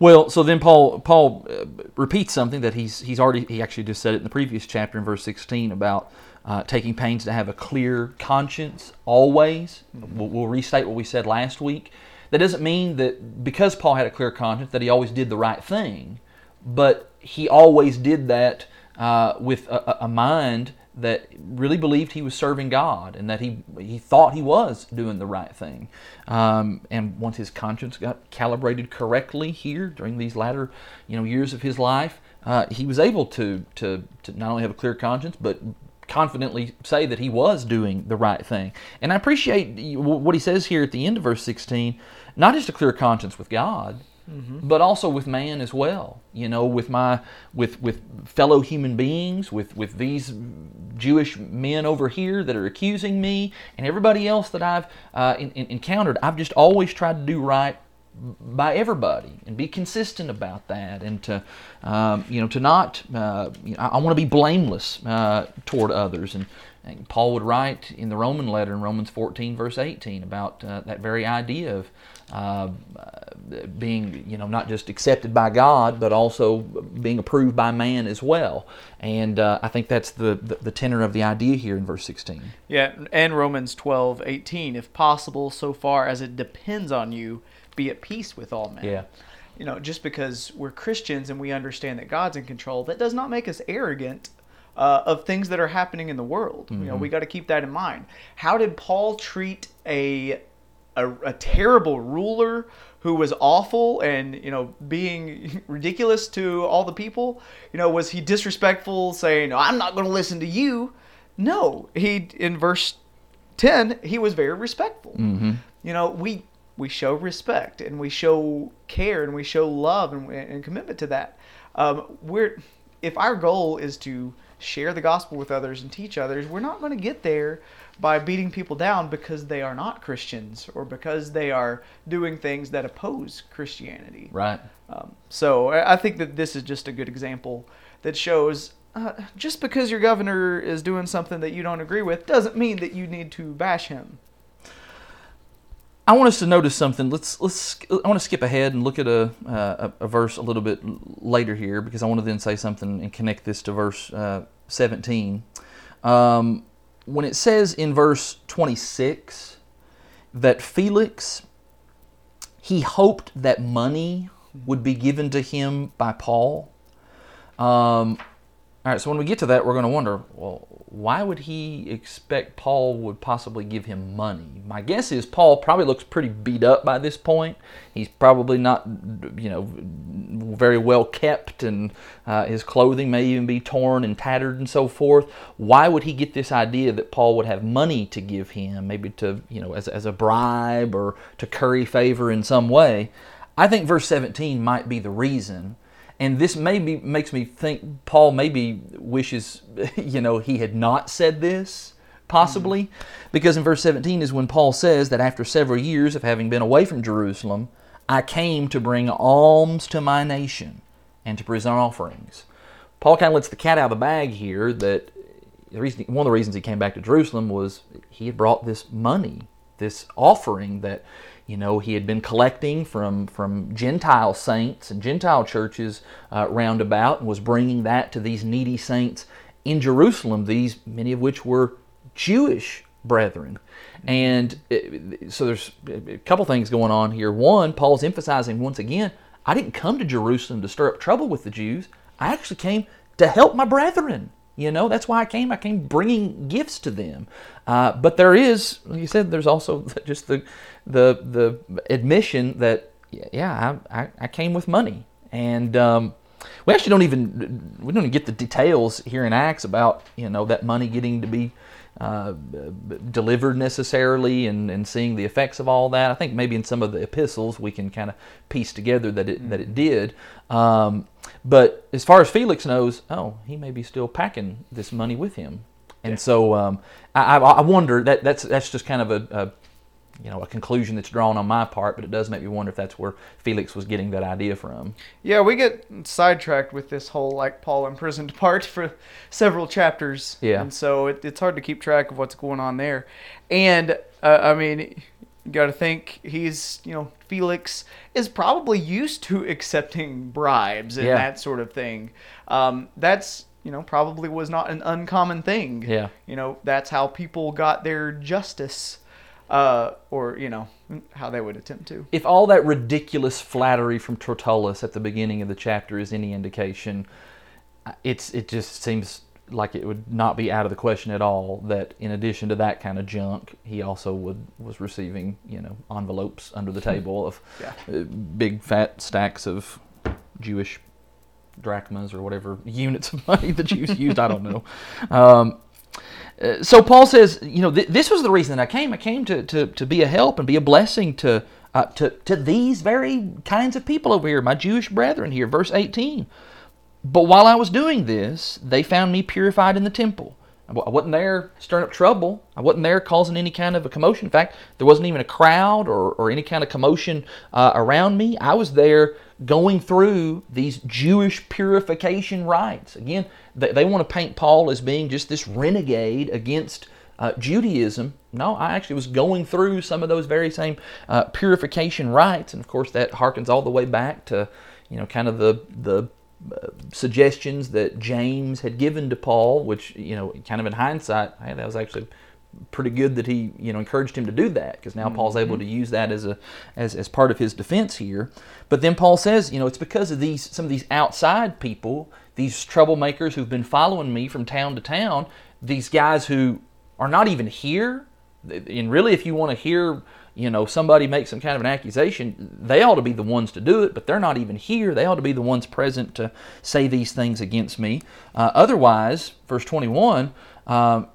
Well, so then Paul Paul uh, repeats something that he's he's already he actually just said it in the previous chapter in verse sixteen about uh, taking pains to have a clear conscience always. Mm-hmm. We'll, we'll restate what we said last week. That doesn't mean that because Paul had a clear conscience that he always did the right thing, but he always did that uh, with a, a mind that really believed he was serving God and that he he thought he was doing the right thing. Um, and once his conscience got calibrated correctly here during these latter you know, years of his life, uh, he was able to, to to not only have a clear conscience, but confidently say that he was doing the right thing. And I appreciate what he says here at the end of verse sixteen, not just a clear conscience with God, mm-hmm. but also with man as well, you know, with my, with with fellow human beings, with, with these Jewish men over here that are accusing me, and everybody else that I've uh, in, in encountered. I've just always tried to do right by everybody and be consistent about that, and to, um, you know, to not, uh, you know, I, I want to be blameless uh, toward others. And, and Paul would write in the Roman letter in Romans fourteen, verse eighteen, about uh, that very idea of Uh, being, you know, not just accepted by God, but also being approved by man as well. And uh, I think that's the, the, the tenor of the idea here in verse sixteen. Yeah, and Romans twelve, eighteen, if possible, so far as it depends on you, be at peace with all men. Yeah. You know, just because we're Christians and we understand that God's in control, that does not make us arrogant uh, of things that are happening in the world. Mm-hmm. You know, we got to keep that in mind. How did Paul treat a... A, a terrible ruler who was awful and, you know, being ridiculous to all the people? You know, was he disrespectful, saying, I'm not going to listen to you? No. He, in verse ten, he was very respectful. Mm-hmm. You know, we we show respect and we show care and we show love and, and commitment to that. Um, we're if our goal is to share the gospel with others and teach others, we're not going to get there by beating people down because they are not Christians or because they are doing things that oppose Christianity. Right. Um, so I think that this is just a good example that shows uh, just because your governor is doing something that you don't agree with doesn't mean that you need to bash him. I want us to notice something. Let's let's. I want to skip ahead and look at a uh, a verse a little bit later here, because I want to then say something and connect this to verse uh, seventeen. Um, when it says in verse twenty-six that Felix, he hoped that money would be given to him by Paul. Um, all right, so when we get to that, we're going to wonder, well, why would he expect Paul would possibly give him money? My guess is Paul probably looks pretty beat up by this point. He's probably not, you know, very well kept, and uh, his clothing may even be torn and tattered and so forth. Why would he get this idea that Paul would have money to give him, maybe to, you know, as, as a bribe or to curry favor in some way? I think verse seventeen might be the reason. And this maybe makes me think Paul maybe wishes, you know, he had not said this, possibly. Mm-hmm. Because in verse seventeen is when Paul says that after several years of having been away from Jerusalem, I came to bring alms to my nation and to present offerings. Paul kind of lets the cat out of the bag here that the reason, one of the reasons he came back to Jerusalem was he had brought this money, this offering that, you know, he had been collecting from, from Gentile saints and Gentile churches uh, round about, and was bringing that to these needy saints in Jerusalem, these many of which were Jewish brethren. And it, so there's a couple things going on here. One, Paul's emphasizing once again, I didn't come to Jerusalem to stir up trouble with the Jews. I actually came to help my brethren. You know, that's why I came. I came bringing gifts to them. Uh, but there is, like you said, there's also just the the the admission that, yeah, I, I, I came with money. And um, we actually don't even, we don't even get the details here in Acts about, you know, that money getting to be Uh, delivered necessarily, and, and seeing the effects of all that. I think maybe in some of the epistles we can kind of piece together that it mm. that it did. Um, but as far as Felix knows, oh, he may be still packing this money with him, and yeah. so um, I, I wonder that that's that's just kind of a, a you know a conclusion that's drawn on my part, but it does make me wonder if that's where Felix was getting that idea from. Yeah, we get sidetracked with this whole like Paul imprisoned part for several chapters. Yeah, and so it, it's hard to keep track of what's going on there. And uh, I mean, you got to think he's you know Felix is probably used to accepting bribes and yeah. that sort of thing. Um, that's you know probably was not an uncommon thing. Yeah, you know that's how people got their justice. Uh, or, you know, how they would attempt to. If all that ridiculous flattery from Tertullus at the beginning of the chapter is any indication, it's it just seems like it would not be out of the question at all that in addition to that kind of junk, he also would was receiving, you know, envelopes under the table of yeah. big fat stacks of Jewish drachmas or whatever units of money the Jews used, I don't know. Um Uh, so Paul says, you know, th- this was the reason that I came. I came to, to, to be a help and be a blessing to, uh, to to these very kinds of people over here, my Jewish brethren here. Verse eighteen, but while I was doing this, they found me purified in the temple. I, w- I wasn't there stirring up trouble. I wasn't there causing any kind of a commotion. In fact, there wasn't even a crowd or, or any kind of commotion uh, around me. I was there going through these Jewish purification rites. Again, they, they want to paint Paul as being just this renegade against uh, Judaism. No, I actually was going through some of those very same uh, purification rites, and of course that harkens all the way back to, you know, kind of the the uh, suggestions that James had given to Paul, which, you know, kind of in hindsight, hey, that was actually pretty good that he, you know, encouraged him to do that, because now mm-hmm. Paul's able to use that as a as as part of his defense here. But then Paul says, you know, it's because of these some of these outside people, these troublemakers who've been following me from town to town, these guys who are not even here. And really, if you want to hear, you know, somebody make some kind of an accusation, they ought to be the ones to do it, but they're not even here. They ought to be the ones present to say these things against me. Uh, otherwise, verse twenty-one, Um,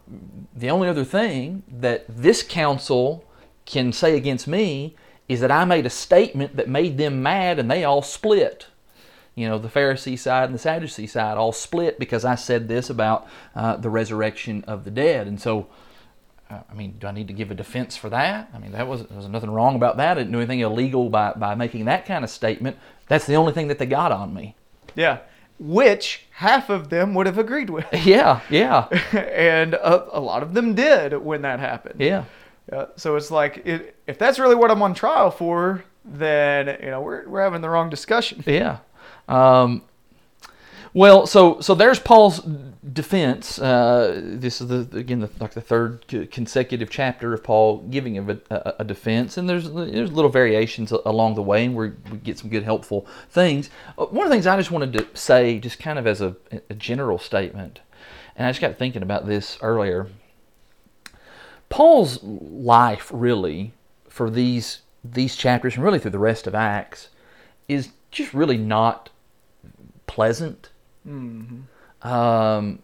the only other thing that this council can say against me is that I made a statement that made them mad, and they all split. You know, the Pharisee side and the Sadducee side all split because I said this about uh, the resurrection of the dead. And so, uh, I mean, do I need to give a defense for that? I mean, that was, there was nothing wrong about that. I didn't do anything illegal by, by making that kind of statement. That's the only thing that they got on me. Yeah. Which half of them would have agreed with. Yeah, yeah. And a, a lot of them did when that happened. Yeah. Uh, so it's like, it, if that's really what I'm on trial for, then, you know, we're we're having the wrong discussion. Yeah. Um, well, so so there's Paul's defense. Uh, this is, the, again, the, like the third consecutive chapter of Paul giving a, a, a defense. And there's there's little variations along the way, and we're, we get some good, helpful things. One of the things I just wanted to say, just kind of as a, a general statement, and I just got thinking about this earlier. Paul's life, really, for these these chapters, and really through the rest of Acts, is just really not pleasant. Mm-hmm. Um,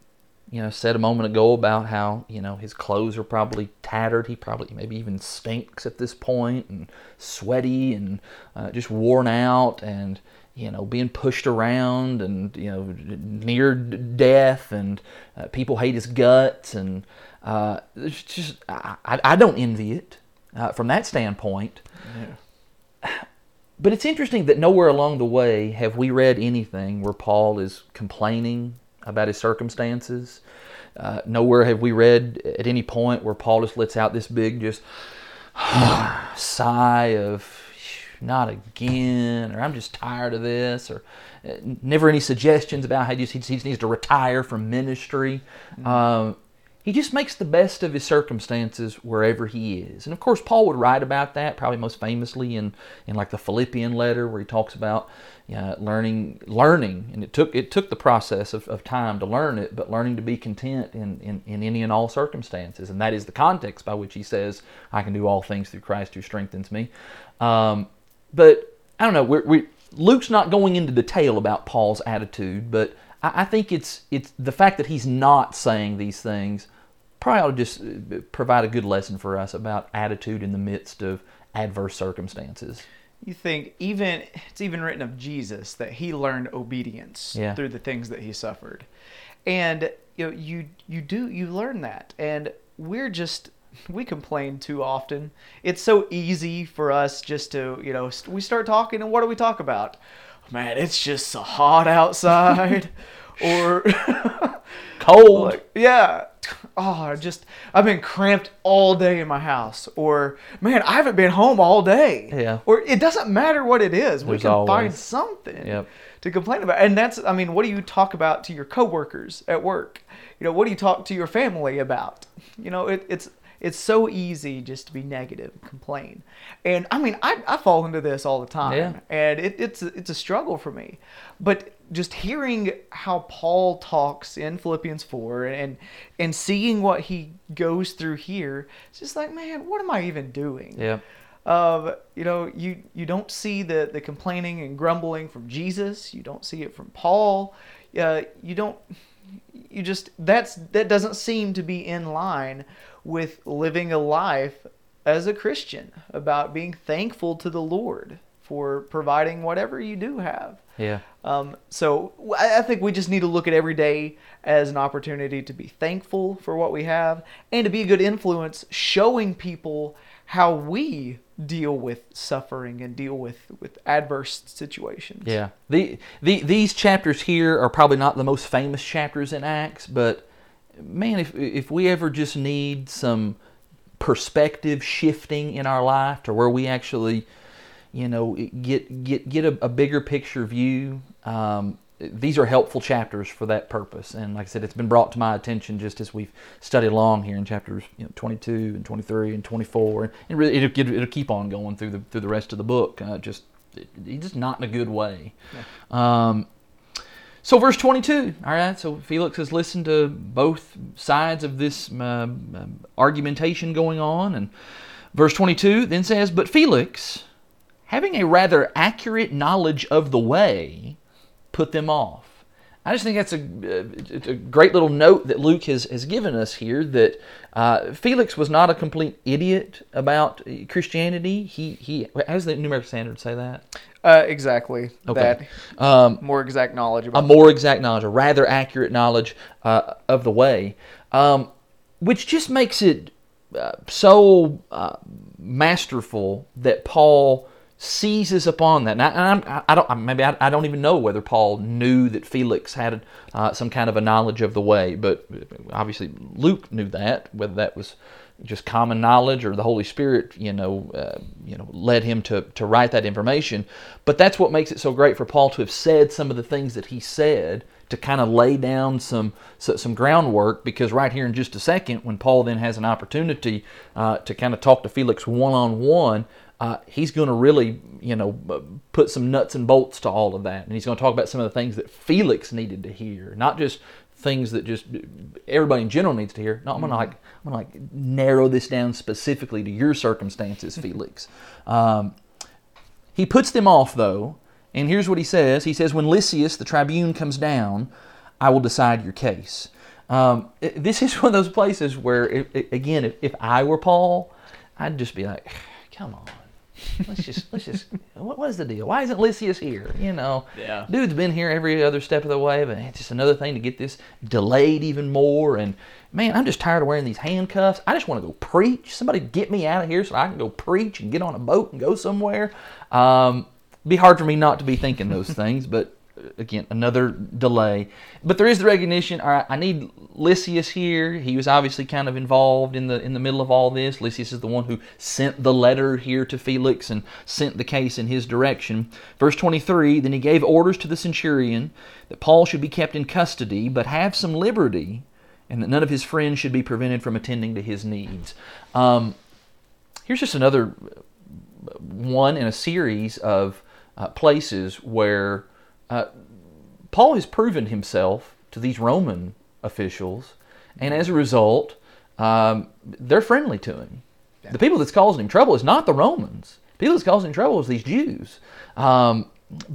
you know, said a moment ago about how, you know, his clothes are probably tattered. He probably maybe even stinks at this point, and sweaty, and uh, just worn out, and, you know, being pushed around, and, you know, near death, and uh, people hate his guts, and uh, it's just, I, I don't envy it uh, from that standpoint. Yeah. But it's interesting that nowhere along the way have we read anything where Paul is complaining about his circumstances. Uh, nowhere have we read at any point where Paul just lets out this big just sigh of not again, or I'm just tired of this, or uh, never any suggestions about how he just, he just needs to retire from ministry. Mm-hmm. Um, he just makes the best of his circumstances wherever he is. And of course, Paul would write about that probably most famously in, in like the Philippian letter, where he talks about yeah, learning, learning, and it took it took the process of, of time to learn it, but learning to be content in, in, in any and all circumstances. And that is the context by which he says, I can do all things through Christ who strengthens me. Um, but I don't know, we're, we Luke's not going into detail about Paul's attitude, but I, I think it's it's the fact that he's not saying these things probably ought to just provide a good lesson for us about attitude in the midst of adverse circumstances. You think even it's even written of Jesus that he learned obedience yeah. through the things that he suffered, and you know, you you do you learn that, and we're just we complain too often. It's so easy for us just to you know we start talking, and what do we talk about? Man, it's just so hot outside, or cold. Like, yeah. Oh, just I've been cramped all day in my house, or man, I haven't been home all day. Yeah. Or it doesn't matter what it is, we There's can always. find something yep. to complain about. And that's, I mean, what do you talk about to your coworkers at work? You know, what do you talk to your family about? You know, it, it's it's so easy just to be negative and complain. And I mean, I, I fall into this all the time, yeah. and it, it's it's a struggle for me, but. Just hearing how Paul talks in Philippians four and and seeing what he goes through here, it's just like, man, what am I even doing? Yeah. Uh, you know, you, you don't see the, the complaining and grumbling from Jesus. You don't see it from Paul. Uh, you don't. You just that's that doesn't seem to be in line with living a life as a Christian about being thankful to the Lord for providing whatever you do have. Yeah. Um, so I think we just need to look at every day as an opportunity to be thankful for what we have and to be a good influence, showing people how we deal with suffering and deal with, with adverse situations. Yeah. The, the these chapters here are probably not the most famous chapters in Acts, but man, if if we ever just need some perspective shifting in our life to where we actually you know, get get get a, a bigger picture view. Um, these are helpful chapters for that purpose. And like I said, it's been brought to my attention just as we've studied along here in chapters you know, twenty-two and twenty-three and twenty-four. And, and really, it'll, it'll keep on going through the through the rest of the book. Uh, just it's just not in a good way. Yeah. Um, so verse twenty-two, all right, so Felix has listened to both sides of this uh, argumentation going on. And verse twenty-two then says, but Felix, having a rather accurate knowledge of the way, put them off. I just think that's a, a great little note that Luke has, has given us here, that uh, Felix was not a complete idiot about Christianity. He, he how does the numeric standard say that? Uh, exactly. Okay. That um, more exact knowledge. About a more exact knowledge, a rather accurate knowledge uh, of the way, um, which just makes it uh, so uh, masterful that Paul seizes upon that. And I, and I, I don't. Maybe I, I don't even know whether Paul knew that Felix had uh, some kind of a knowledge of the way, but obviously Luke knew that. Whether that was just common knowledge or the Holy Spirit, you know, uh, you know, led him to to write that information. But that's what makes it so great for Paul to have said some of the things that he said, to kind of lay down some some groundwork, because right here in just a second, when Paul then has an opportunity uh, to kind of talk to Felix one on one. Uh, he's going to really, you know, put some nuts and bolts to all of that. And he's going to talk about some of the things that Felix needed to hear, not just things that just everybody in general needs to hear. No, I'm going to like, I'm going to like narrow this down specifically to your circumstances, Felix. Um, he puts them off, though, and here's what he says. He says, when Lysias, the tribune, comes down, I will decide your case. Um, this is one of those places where, it, it, again, if, if I were Paul, I'd just be like, come on. let's just, let's just, what, what is the deal? Why isn't Lysias here? You know, yeah. Dude's been here every other step of the way, but it's just another thing to get this delayed even more. And man, I'm just tired of wearing these handcuffs. I just want to go preach. Somebody get me out of here so I can go preach and get on a boat and go somewhere. Um, be hard for me not to be thinking those things, but again, another delay. But there is the recognition, all right, I need Lysias here. He was obviously kind of involved in the in the middle of all this. Lysias is the one who sent the letter here to Felix and sent the case in his direction. Verse twenty-three, then he gave orders to the centurion that Paul should be kept in custody, but have some liberty, and that none of his friends should be prevented from attending to his needs. Um, here's just another one in a series of uh, places where uh, Paul has proven himself to these Roman officials, and as a result, um, they're friendly to him. Yeah. The people that's causing him trouble is not the Romans. The people that's causing him trouble is these Jews. Um,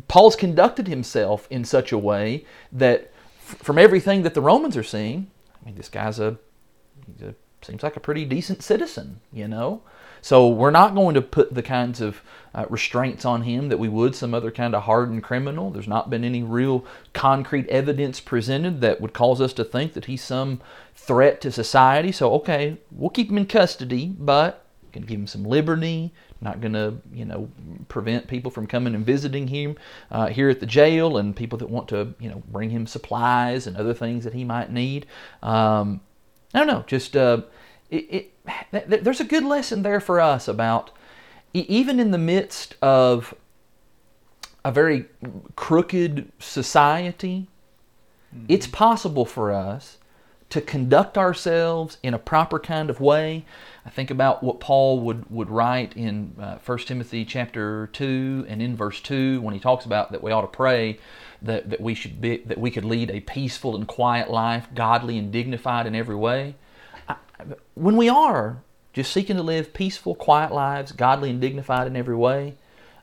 Paul's conducted himself in such a way that f- from everything that the Romans are seeing, I mean, this guy's a, he's a seems like a pretty decent citizen, you know? So we're not going to put the kinds of uh, restraints on him that we would some other kind of hardened criminal. There's not been any real concrete evidence presented that would cause us to think that he's some threat to society. So, okay, we'll keep him in custody, but we're going to give him some liberty. Not going to, you know, prevent people from coming and visiting him uh, here at the jail, and people that want to, you know, bring him supplies and other things that he might need. Um, I don't know, just... Uh, It, it, there's a good lesson there for us about, even in the midst of a very crooked society, mm-hmm. It's possible for us to conduct ourselves in a proper kind of way. I think about what Paul would, would write in uh, First Timothy chapter two and in verse two, when he talks about that we ought to pray that, that we should be, that we could lead a peaceful and quiet life, godly and dignified in every way. When we are just seeking to live peaceful, quiet lives, godly and dignified in every way,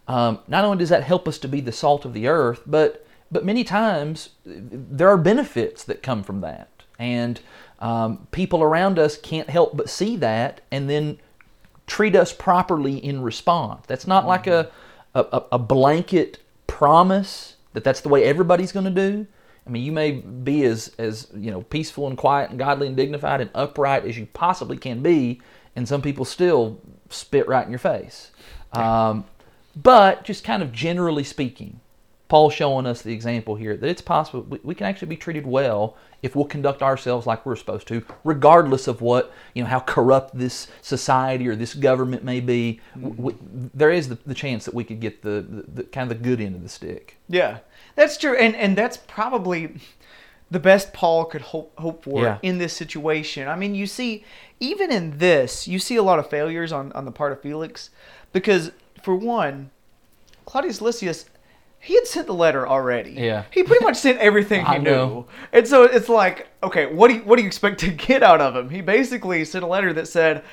um, not only does that help us to be the salt of the earth, but but many times there are benefits that come from that. And um, people around us can't help but see that and then treat us properly in response. That's not mm-hmm. like a, a, a blanket promise that that's the way everybody's going to do. I mean, you may be as, as you know, peaceful and quiet and godly and dignified and upright as you possibly can be, and some people still spit right in your face. Um, but just kind of generally speaking, Paul's showing us the example here that it's possible we, we can actually be treated well if we'll conduct ourselves like we're supposed to, regardless of what, you know, how corrupt this society or this government may be. Mm-hmm. We, there is the, the chance that we could get the, the, the kind of the good end of the stick. Yeah, that's true, and and that's probably the best Paul could hope hope for yeah. in this situation. I mean, you see, even in this, you see a lot of failures on, on the part of Felix, because for one, Claudius Lysias, he had sent the letter already. Yeah. He pretty much sent everything he knew. Know. And so it's like, okay, what do you, what do you expect to get out of him? He basically sent a letter that said,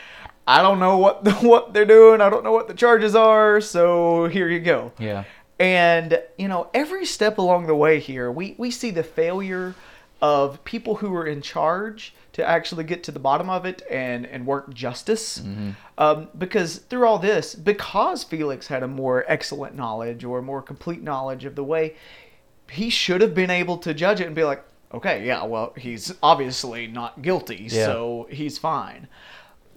I don't know what the, what they're doing. I don't know what the charges are. So here you go. Yeah. And, you know, every step along the way here, we, we see the failure of people who are in charge to actually get to the bottom of it and, and work justice. Mm-hmm. Um, because through all this, because Felix had a more excellent knowledge or more complete knowledge of the way, he should have been able to judge it and be like, okay, yeah, well, he's obviously not guilty, yeah. so he's fine.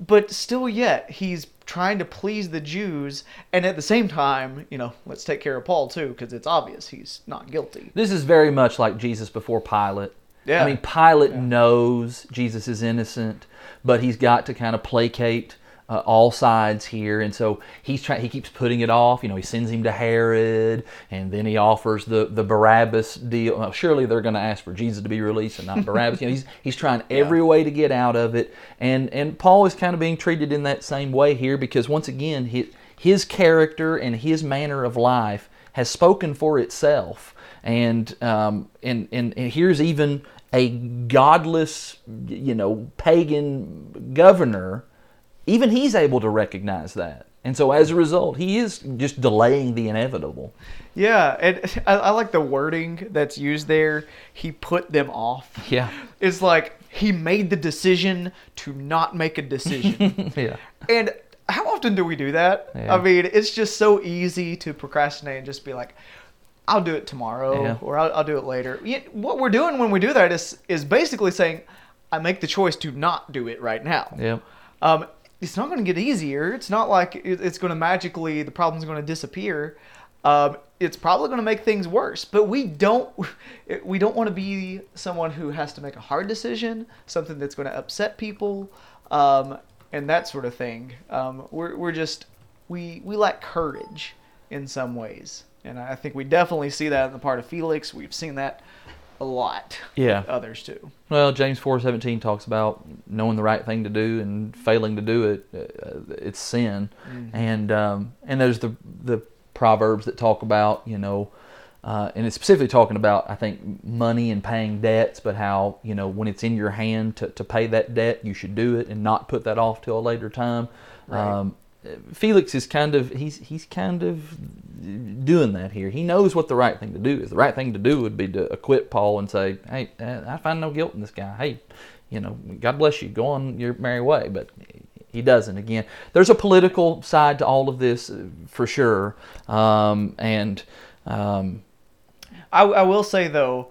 But still yet, he's trying to please the Jews, and at the same time, you know, let's take care of Paul too, because it's obvious he's not guilty. This is very much like Jesus before Pilate. Yeah. I mean, Pilate yeah. knows Jesus is innocent, but he's got to kind of placate uh, all sides here, and so he's trying. He keeps putting it off. You know, he sends him to Herod, and then he offers the, the Barabbas deal. Well, surely they're going to ask for Jesus to be released and not Barabbas. You know, he's he's trying every yeah. way to get out of it, and and Paul is kind of being treated in that same way here, because once again, his, his character and his manner of life has spoken for itself, and um and and, and here's even a godless, you know, pagan governor, even he's able to recognize that. And so as a result, he is just delaying the inevitable. Yeah, and I, I like the wording that's used there. He put them off. Yeah. It's like he made the decision to not make a decision. yeah. And how often do we do that? Yeah. I mean, it's just so easy to procrastinate and just be like, I'll do it tomorrow, yeah. or I'll, I'll do it later. What we're doing when we do that is is basically saying, I make the choice to not do it right now. Yeah. Um, it's not going to get easier. It's not like it's going to magically, the problem's going to disappear. um, it's probably going to make things worse. But we don't we don't want to be someone who has to make a hard decision, something that's going to upset people, um, and that sort of thing. Um, we're we're just we we lack courage in some ways, and I think we definitely see that on the part of Felix. We've seen that a lot. Yeah. With others too. Well, James four seventeen talks about knowing the right thing to do and failing to do it. Uh, it's sin. Mm-hmm. And um, and there's the the Proverbs that talk about, you know, uh, and it's specifically talking about, I think, money and paying debts, but how, you know, when it's in your hand to, to pay that debt, you should do it and not put that off till a later time. Right. Um, Felix is kind of, he's he's kind of doing that here. He knows what the right thing to do is. The right thing to do would be to acquit Paul and say, hey, I find no guilt in this guy. Hey, you know, God bless you. Go on your merry way. But he doesn't. Again, there's a political side to all of this for sure. Um, and um, I, I will say, though,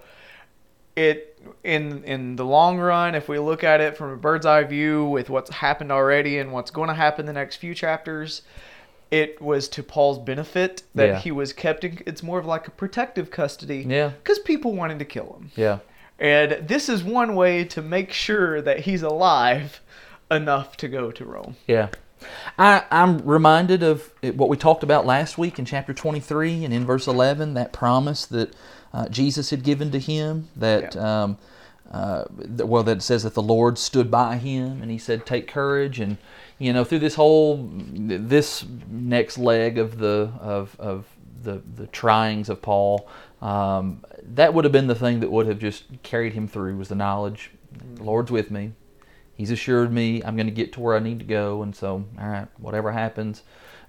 it in in the long run, if we look at it from a bird's eye view with what's happened already and what's going to happen in the next few chapters, it was to Paul's benefit that yeah. he was kept in. It's more of like a protective custody, yeah, because people wanted to kill him, yeah, and this is one way to make sure that he's alive enough to go to Rome. Yeah, I, I'm reminded of what we talked about last week in chapter twenty-three and in verse eleven, that promise that Uh, Jesus had given to him, that, yeah. um, uh, well, that it says that the Lord stood by him and he said, take courage. And, you know, through this whole, this next leg of the, of, of the, the tryings of Paul, um, that would have been the thing that would have just carried him through, was the knowledge, the Lord's with me. He's assured me I'm going to get to where I need to go. And so, all right, whatever happens,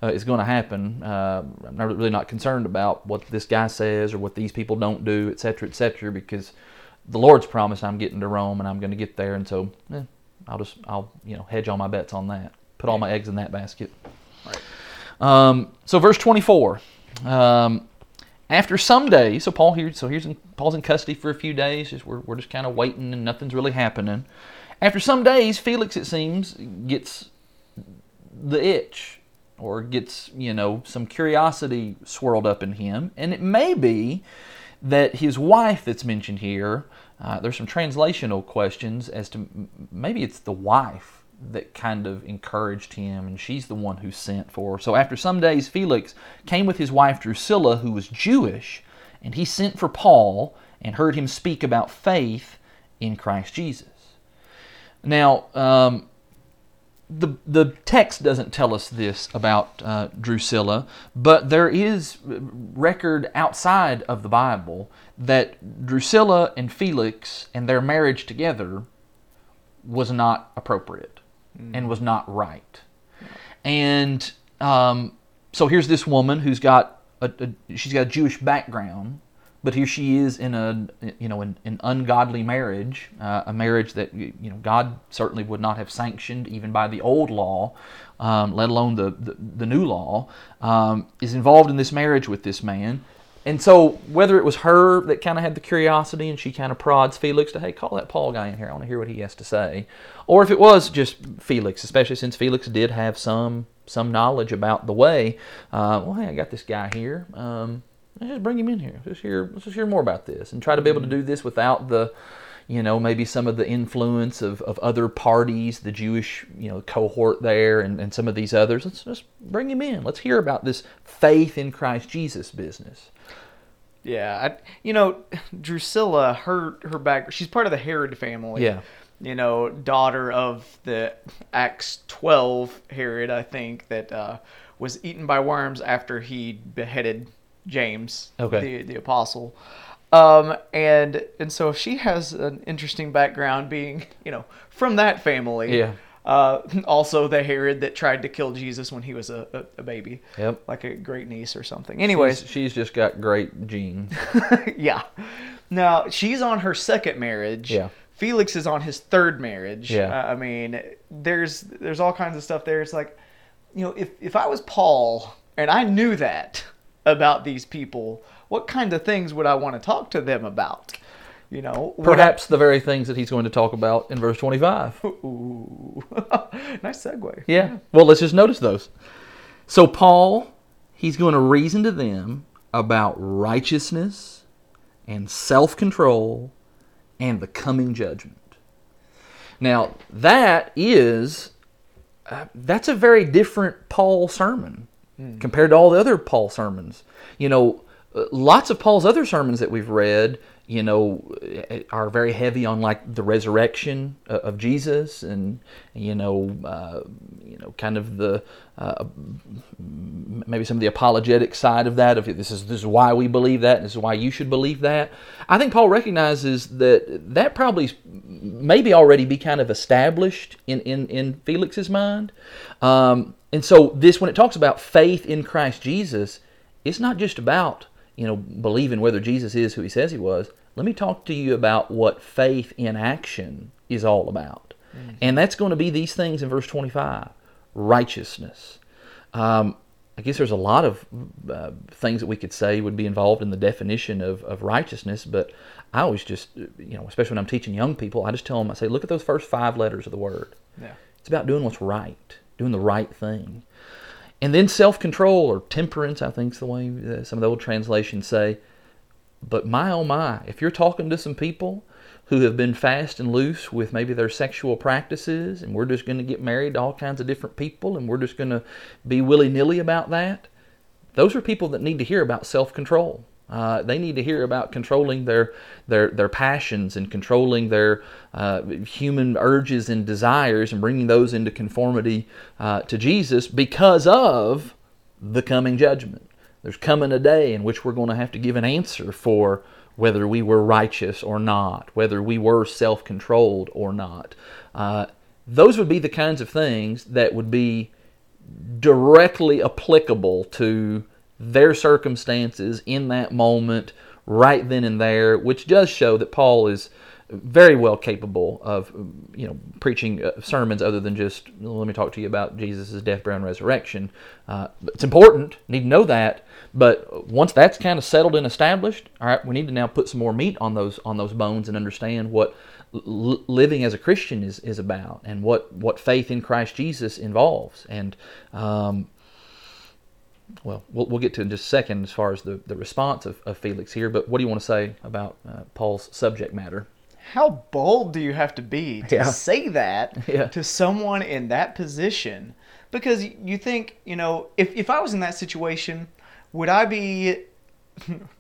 Uh, it's going to happen. Uh, I'm not, really not concerned about what this guy says or what these people don't do, et cetera, et cetera, because the Lord's promised I'm getting to Rome and I'm going to get there, and so eh, I'll just I'll you know hedge all my bets on that, put all my eggs in that basket. Right. Um, so verse twenty-four. Um, after some days, so Paul here, so here's in, Paul's in custody for a few days. Just we're we're just kind of waiting and nothing's really happening. After some days, Felix, it seems, gets the itch, or gets, you know, some curiosity swirled up in him. And it may be that his wife that's mentioned here, uh, there's some translational questions as to maybe it's the wife that kind of encouraged him, and she's the one who sent for her. So after some days, Felix came with his wife Drusilla, who was Jewish, and he sent for Paul and heard him speak about faith in Christ Jesus. Now, um... The the text doesn't tell us this about uh, Drusilla, but there is record outside of the Bible that Drusilla and Felix and their marriage together was not appropriate mm. and was not right. And um, so here's this woman who's got a, a she's got a Jewish background, but here she is in a you know an, an ungodly marriage, uh, a marriage that you know God certainly would not have sanctioned even by the old law, um, let alone the, the, the new law, um, is involved in this marriage with this man. And so whether it was her that kind of had the curiosity and she kind of prods Felix to, hey, call that Paul guy in here, I want to hear what he has to say, or if it was just Felix, especially since Felix did have some some knowledge about the way, uh, well, hey, I got this guy here. Um, Let's just bring him in here. Let's just hear, let's just hear more about this and try to be able to do this without the, you know, maybe some of the influence of, of other parties, the Jewish, you know, cohort there and, and some of these others. Let's just bring him in. Let's hear about this faith in Christ Jesus business. Yeah. I, you know, Drusilla, her, her background, she's part of the Herod family. Yeah. You know, daughter of the Acts twelve Herod, I think, that uh, was eaten by worms after he beheaded James, okay, the the apostle, um, and and so she has an interesting background, being you know from that family. Yeah. Uh, also the Herod that tried to kill Jesus when he was a, a, a baby. Yep. Like a great niece or something. Anyways, she's, she's just got great genes. Yeah. Now she's on her second marriage. Yeah. Felix is on his third marriage. Yeah. Uh, I mean, there's there's all kinds of stuff there. It's like, you know, if if I was Paul and I knew that about these people, what kind of things would I want to talk to them about? You know, perhaps I... the very things that he's going to talk about in verse twenty-five. Ooh. Nice segue. Yeah. Yeah. Well, let's just notice those. So Paul, he's going to reason to them about righteousness and self-control and the coming judgment. Now, that is, uh, that's a very different Paul sermon mm. compared to all the other Paul sermons. You know, lots of Paul's other sermons that we've read, you know, are very heavy on like the resurrection of Jesus, and you know, uh, you know, kind of the uh, maybe some of the apologetic side of that. Of this is this is why we believe that, and this is why you should believe that. I think Paul recognizes that that probably maybe already be kind of established in in, in Felix's mind, um, and so this when it talks about faith in Christ Jesus, it's not just about, you know, believing whether Jesus is who he says he was. Let me talk to you about what faith in action is all about. Mm-hmm. And that's going to be these things in verse twenty-five, righteousness. Um, I guess there's a lot of uh, things that we could say would be involved in the definition of, of righteousness, but I always just, you know, especially when I'm teaching young people, I just tell them, I say, look at those first five letters of the word. Yeah. It's about doing what's right, doing the right thing. And then self-control, or temperance, I think is the way some of the old translations say. But my, oh my, if you're talking to some people who have been fast and loose with maybe their sexual practices, and we're just going to get married to all kinds of different people, and we're just going to be willy-nilly about that, those are people that need to hear about self-control. Uh, they need to hear about controlling their their their passions and controlling their uh, human urges and desires and bringing those into conformity uh, to Jesus because of the coming judgment. There's coming a day in which we're going to have to give an answer for whether we were righteous or not, whether we were self-controlled or not. Uh, those would be the kinds of things that would be directly applicable to their circumstances in that moment, right then and there, which does show that Paul is very well capable of, you know, preaching sermons other than just, let me talk to you about Jesus' death, burial, and resurrection. Uh, it's important, need to know that, but once that's kind of settled and established, all right, we need to now put some more meat on those on those bones and understand what l- living as a Christian is, is about, and what, what faith in Christ Jesus involves. And, um, Well, well, we'll get to in just a second as far as the, the response of, of Felix here, but what do you want to say about uh, Paul's subject matter? How bold do you have to be to yeah. say that yeah. to someone in that position? Because you think, you know, if, if I was in that situation, would I be,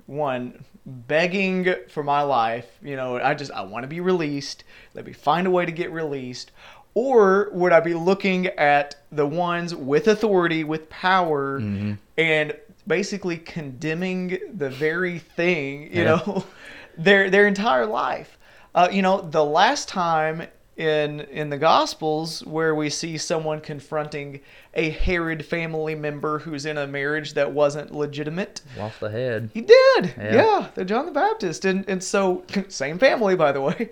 one, begging for my life? You know, I just, I want to be released. Let me find a way to get released. Or would I be looking at the ones with authority, with power, mm-hmm. and basically condemning the very thing, you yeah. know, their their entire life? Uh, you know, the last time in in the Gospels where we see someone confronting a Herod family member who's in a marriage that wasn't legitimate. Lost the head. He did. Yeah. yeah the John the Baptist. And, and so, same family, by the way.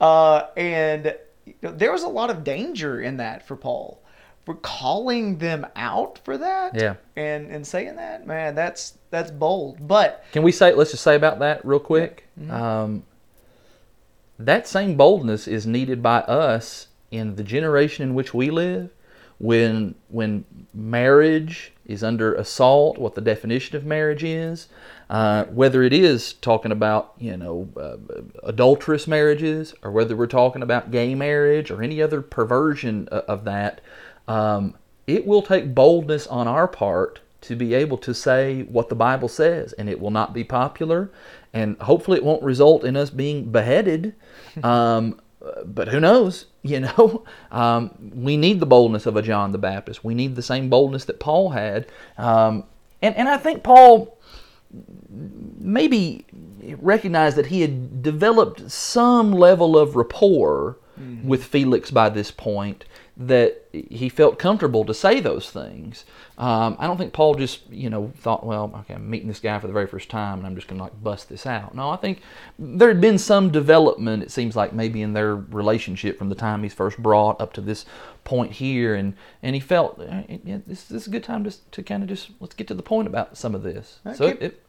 Uh, and... there was a lot of danger in that for Paul. For calling them out for that yeah. and, and saying that, man, that's that's bold. But can we say, let's just say about that real quick? Mm-hmm. Um, that same boldness is needed by us in the generation in which we live, when when marriage is under assault, what the definition of marriage is, uh, whether it is talking about, you know, uh, adulterous marriages, or whether we're talking about gay marriage or any other perversion of that, um, it will take boldness on our part to be able to say what the Bible says, and it will not be popular, and hopefully it won't result in us being beheaded, um, but who knows? You know, um, we need the boldness of a John the Baptist. We need the same boldness that Paul had. Um, and, and I think Paul maybe recognized that he had developed some level of rapport mm-hmm. with Felix by this point, that he felt comfortable to say those things. Um, I don't think Paul just, you know, thought, well, okay, I'm meeting this guy for the very first time and I'm just going to like bust this out. No, I think there had been some development, it seems like, maybe in their relationship from the time he's first brought up to this point here. And, and he felt, yeah, this, this is a good time to, to kind of just, let's get to the point about some of this. Now, so keep, it,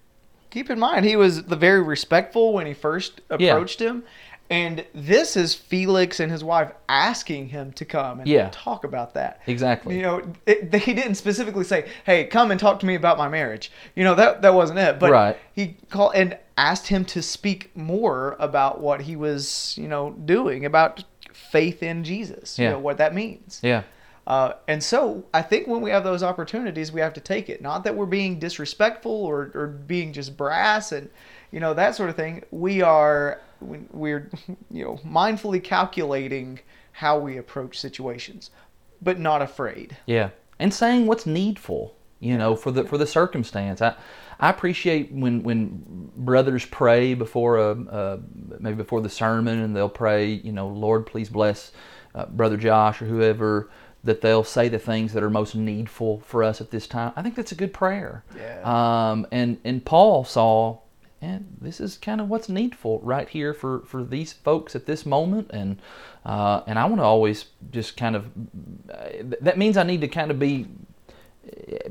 keep in mind, he was very respectful when he first approached yeah. him. And this is Felix and his wife asking him to come and yeah. talk about that. Exactly. You know, it, they didn't specifically say, "Hey, come and talk to me about my marriage." You know, that that wasn't it. But right. he called and asked him to speak more about what he was, you know, doing about faith in Jesus. Yeah. You know what that means. Yeah. Uh, and so I think when we have those opportunities, we have to take it. Not that we're being disrespectful or, or being just brass and, you know, that sort of thing. We are, we're, you know, mindfully calculating how we approach situations, but not afraid. Yeah. And saying what's needful, you know, for the, for the circumstance. I, I appreciate when, when brothers pray before, a, a maybe before the sermon, and they'll pray, you know, "Lord, please bless uh, Brother Josh," or whoever, that they'll say the things that are most needful for us at this time. I think that's a good prayer. Yeah. Um, and, and Paul saw, and this is kind of what's needful right here for, for these folks at this moment. And uh, and I want to always just kind of, that means I need to kind of be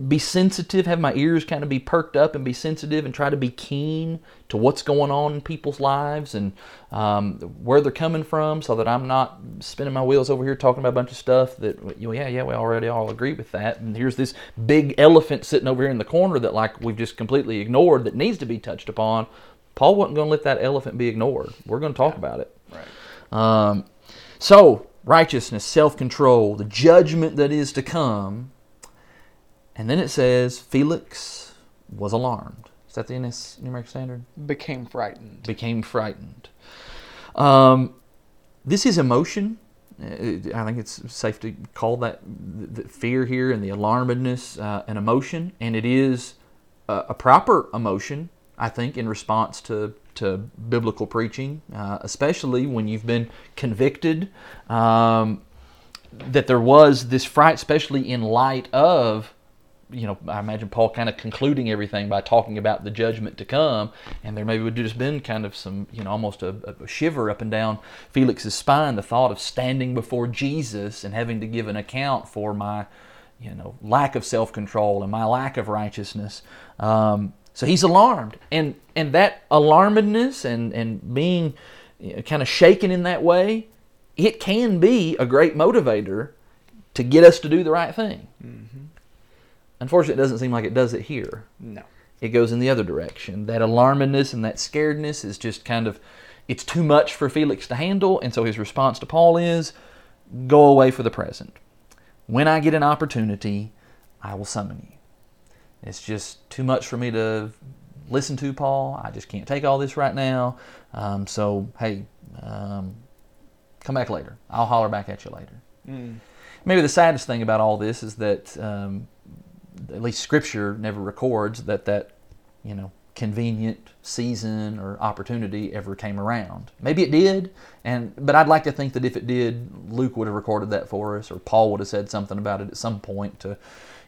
be sensitive, have my ears kind of be perked up and be sensitive and try to be keen to what's going on in people's lives and um, where they're coming from, so that I'm not spinning my wheels over here talking about a bunch of stuff that, you know, yeah, yeah, we already all agree with that. And here's this big elephant sitting over here in the corner that, like, we've just completely ignored that needs to be touched upon. Paul wasn't going to let that elephant be ignored. We're going to talk yeah. about it. Right. Um, so, righteousness, self-control, the judgment that is to come. And then it says, Felix was alarmed. Is that the N S Numeric Standard? Became frightened. Became frightened. Um, this is emotion. I think it's safe to call that the fear here and the alarmedness uh, an emotion. And it is a, a proper emotion, I think, in response to, to biblical preaching, uh, especially when you've been convicted, um, that there was this fright, especially in light of, you know, I imagine Paul kind of concluding everything by talking about the judgment to come, and there maybe would have just been kind of some, you know, almost a, a shiver up and down Felix's spine, the thought of standing before Jesus and having to give an account for my, you know, lack of self-control and my lack of righteousness. Um, so he's alarmed, and and that alarmedness and, and being, you know, kind of shaken in that way, it can be a great motivator to get us to do the right thing. Mm-hmm. Unfortunately, it doesn't seem like it does it here. No. It goes in the other direction. That alarmedness and that scaredness is just kind of, it's too much for Felix to handle, and so his response to Paul is, go away for the present. When I get an opportunity, I will summon you. It's just too much for me to listen to, Paul. I just can't take all this right now. Um, so, hey, um, come back later. I'll holler back at you later. Mm. Maybe the saddest thing about all this is that... Um, at least Scripture never records that that, you know, convenient season or opportunity ever came around. Maybe it did, and but I'd like to think that if it did, Luke would have recorded that for us, or Paul would have said something about it at some point to,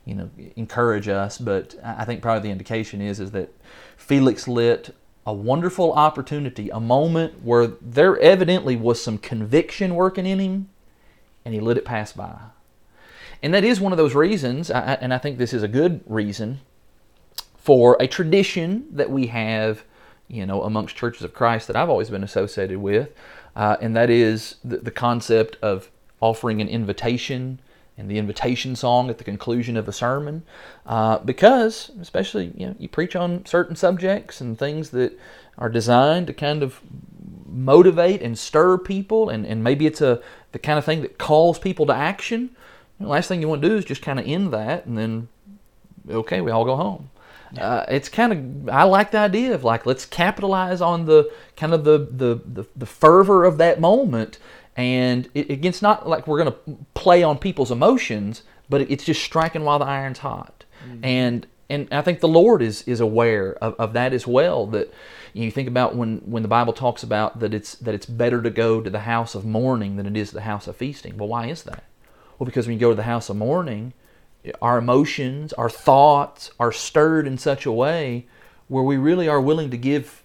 you know, encourage us. But I think probably the indication is is that Felix lit a wonderful opportunity, a moment where there evidently was some conviction working in him, and he let it pass by. And that is one of those reasons, and I think this is a good reason, for a tradition that we have, you know, amongst churches of Christ that I've always been associated with, uh, and that is the, the concept of offering an invitation and the invitation song at the conclusion of a sermon, uh, because, especially, you know, you preach on certain subjects and things that are designed to kind of motivate and stir people, and, and maybe it's a the kind of thing that calls people to action. The last thing you want to do is just kind of end that, and then, okay, we all go home. Yeah. Uh, it's kind of, I like the idea of, like, let's capitalize on the kind of the the, the, the fervor of that moment, and it, it's not like we're going to play on people's emotions, but it's just striking while the iron's hot. Mm-hmm. And and I think the Lord is is aware of, of that as well, that you think about when, when the Bible talks about that it's that it's better to go to the house of mourning than it is the house of feasting. Well, why is that? Well, because when you go to the house of mourning, our emotions, our thoughts are stirred in such a way where we really are willing to give,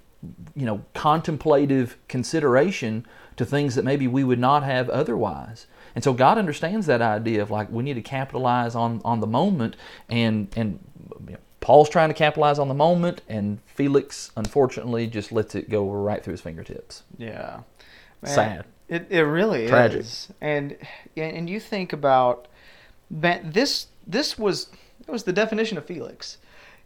you know, contemplative consideration to things that maybe we would not have otherwise. And so God understands that idea of, like, we need to capitalize on, on the moment, and and you know, Paul's trying to capitalize on the moment, and Felix, unfortunately, just lets it go right through his fingertips. Yeah. Man, sad. It it really Tragic. Is. And and you think about man, this this was it was the definition of Felix.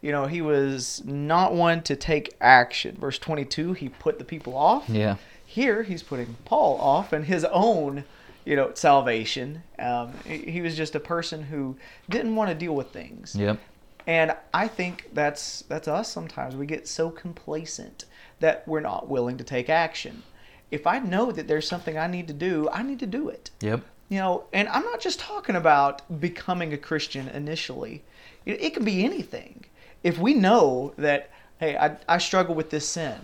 You know, he was not one to take action. Verse twenty-two, he put the people off. Yeah. Here he's putting Paul off and his own, you know, salvation. Um, he was just a person who didn't want to deal with things. Yep. And I think that's that's us sometimes. We get so complacent that we're not willing to take action. If I know that there's something I need to do, I need to do it. Yep. You know, and I'm not just talking about becoming a Christian initially. It, it can be anything. If we know that, hey, I, I struggle with this sin.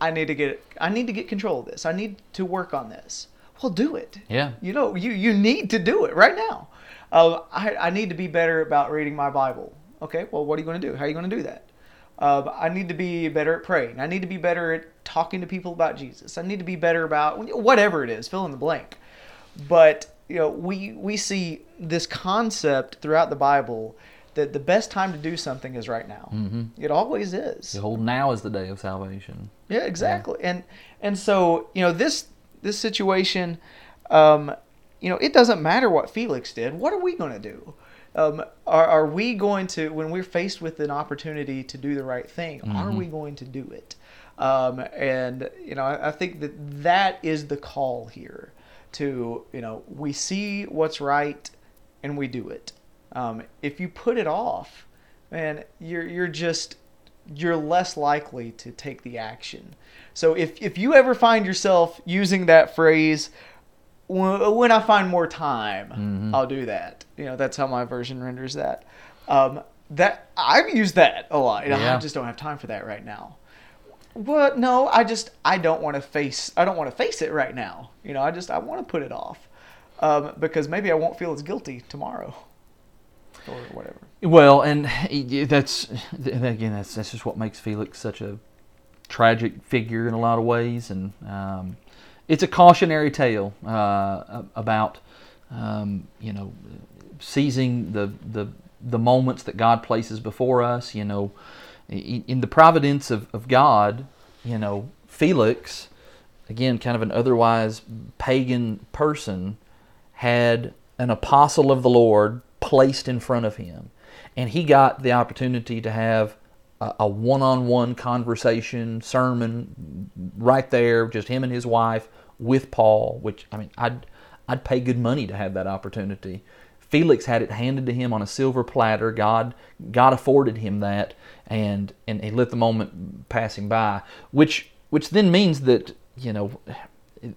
I need to get I need to get control of this. I need to work on this. Well, do it. Yeah. You know, you, you need to do it right now. Uh, I, I need to be better about reading my Bible. Okay, well, what are you going to do? How are you going to do that? Uh, I need to be better at praying. I need to be better at talking to people about Jesus. I need to be better about whatever it is, fill in the blank. But, you know, we we see this concept throughout the Bible that the best time to do something is right now. Mm-hmm. It always is. The whole now is the day of salvation. Yeah, exactly. Yeah. And and so, you know, this this situation, um, you know, it doesn't matter what Felix did. What are we going to do? Um, are, are we going to, when we're faced with an opportunity to do the right thing, mm-hmm. are we going to do it? Um, and, you know, I, I think that that is the call here to, you know, we see what's right and we do it. Um, if you put it off, man, you're you're just you're less likely to take the action. So if if you ever find yourself using that phrase, when, when I find more time, mm-hmm. I'll do that. You know, that's how my version renders that. Um, that I've used that a lot. You know, yeah. I just don't have time for that right now. Well, no, I just I don't want to face I don't want to face it right now. You know, I just I want to put it off um, because maybe I won't feel as guilty tomorrow. Or whatever. Well, and that's again, that's that's just what makes Felix such a tragic figure in a lot of ways, and um, it's a cautionary tale uh, about um, you know seizing the, the the moments that God places before us. You know, in the providence of, of God, you know, Felix, again, kind of an otherwise pagan person, had an apostle of the Lord placed in front of him, and he got the opportunity to have a, a one-on-one conversation sermon right there, just him and his wife with Paul. Which I mean, I'd I'd pay good money to have that opportunity. Felix had it handed to him on a silver platter. God God afforded him that, and and he let the moment pass him by. Which which then means that you know.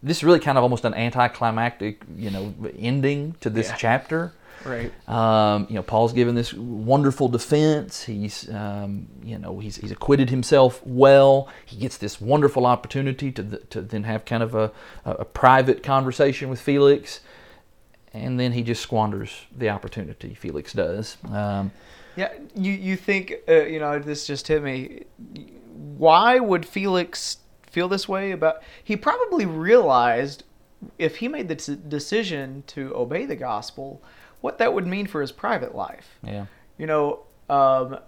This is really kind of almost an anticlimactic, you know, ending to this yeah. chapter. Right. Um, you know, Paul's given this wonderful defense. He's, um, you know, he's he's acquitted himself well. He gets this wonderful opportunity to th- to then have kind of a, a private conversation with Felix, and then he just squanders the opportunity. Felix does. Um, yeah. You you think uh, you know this just hit me. Why would Felix feel this way about? He probably realized if he made the t- decision to obey the gospel, what that would mean for his private life. Yeah. You know, um,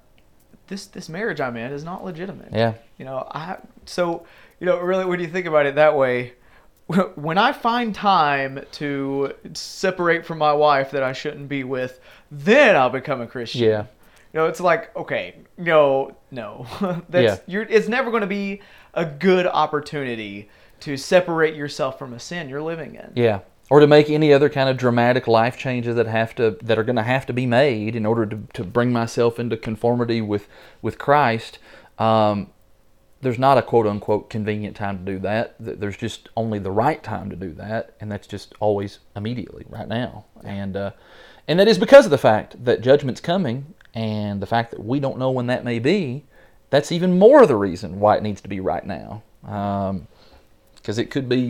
this this marriage I'm in is not legitimate. Yeah. You know, I so you know really when you think about it that way, when I find time to separate from my wife that I shouldn't be with, then I'll become a Christian. Yeah. You know, it's like, okay, no, no. That's yeah. you're it's never going to be a good opportunity to separate yourself from a sin you're living in. Yeah. Or to make any other kind of dramatic life changes that have to that are going to have to be made in order to, to bring myself into conformity with with Christ. Um, there's not a quote unquote convenient time to do that. There's just only the right time to do that, and that's just always immediately, right now. And uh, and that is because of the fact that judgment's coming. And the fact that we don't know when that may be, that's even more the reason why it needs to be right now. Um, because it could be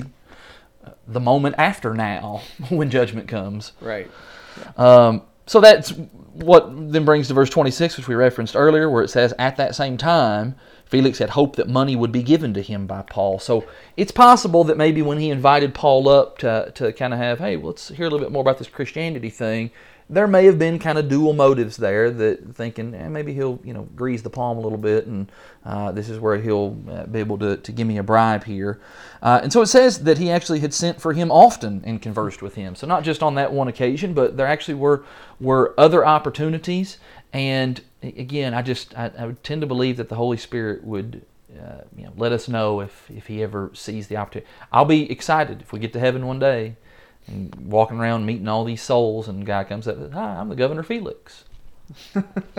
the moment after now when judgment comes. Right. Yeah. Um, so that's what then brings to verse twenty-six, which we referenced earlier, where it says, "At that same time, Felix had hoped that money would be given to him by Paul. So it's possible that maybe when he invited Paul up to, to kind of have, hey, well, let's hear a little bit more about this Christianity thing, there may have been kind of dual motives there, that thinking, eh, maybe he'll, you know, grease the palm a little bit, and uh, this is where he'll be able to, to give me a bribe here. Uh, and so it says that he actually had sent for him often and conversed with him. So not just on that one occasion, but there actually were were other opportunities. And again, I just I, I would tend to believe that the Holy Spirit would uh, you know, let us know if if he ever sees the opportunity. I'll be excited if we get to heaven one day, and walking around meeting all these souls, and a guy comes up and says, hi, I'm the Governor Felix.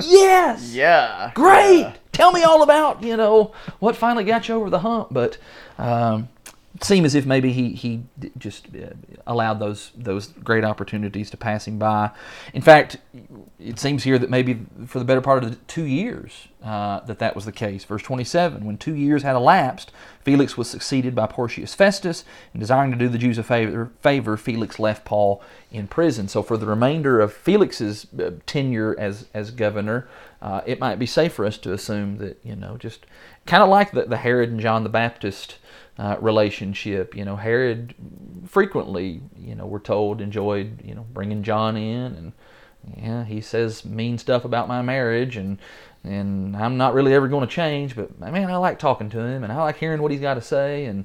Yes! Yeah! Great! Yeah. Tell me all about, you know, what finally got you over the hump. But um, it seemed as if maybe he, he just allowed those those great opportunities to pass him by. In fact, it seems here that maybe for the better part of the two years uh, that that was the case. Verse twenty-seven, when two years had elapsed, Felix was succeeded by Porcius Festus, and desiring to do the Jews a favor, favor, Felix left Paul in prison. So for the remainder of Felix's tenure as as governor, uh, it might be safe for us to assume that, you know, just kind of like the, the Herod and John the Baptist uh, relationship. You know, Herod frequently, you know, we're told, enjoyed, you know, bringing John in, and yeah, he says mean stuff about my marriage, and and I'm not really ever going to change, but man, I like talking to him, and I like hearing what he's got to say, and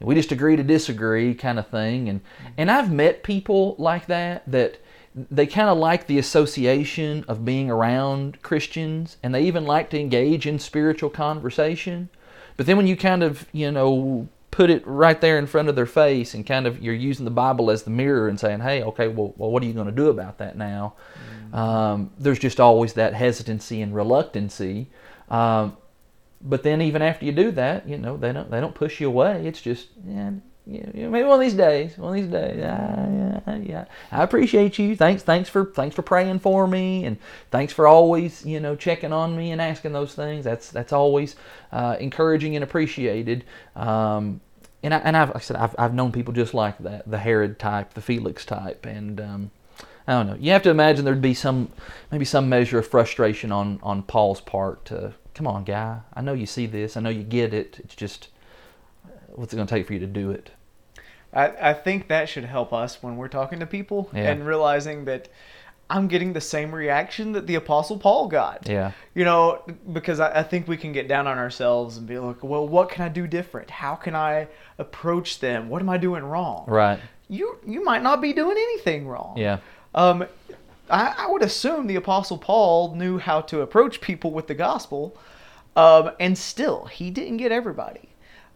we just agree to disagree kind of thing. And and I've met people like that, that they kind of like the association of being around Christians, and they even like to engage in spiritual conversation. But then when you kind of, you know, put it right there in front of their face, and kind of you're using the Bible as the mirror and saying, hey, okay, well, well what are you going to do about that now? Mm. Um, there's just always that hesitancy and reluctancy. Um, but then even after you do that, you know, they don't they don't push you away. It's just, yeah, yeah, maybe one of these days, one of these days, ah, yeah, yeah, I appreciate you. Thanks, thanks for thanks for praying for me, and thanks for always, you know, checking on me and asking those things. That's that's always uh, encouraging and appreciated. Um, and I and I've like I said I've I've known people just like that, the Herod type, the Felix type, and um, I don't know. You have to imagine there'd be some maybe some measure of frustration on on Paul's part. To, come on, guy, I know you see this, I know you get it. It's just, what's it going to take for you to do it? I, I think that should help us when we're talking to people, yeah, and realizing that I'm getting the same reaction that the Apostle Paul got. Yeah. You know, because I, I think we can get down on ourselves and be like, well, what can I do different? How can I approach them? What am I doing wrong? Right. You you might not be doing anything wrong. Yeah. Um, I, I would assume the Apostle Paul knew how to approach people with the gospel, um, and still, he didn't get everybody.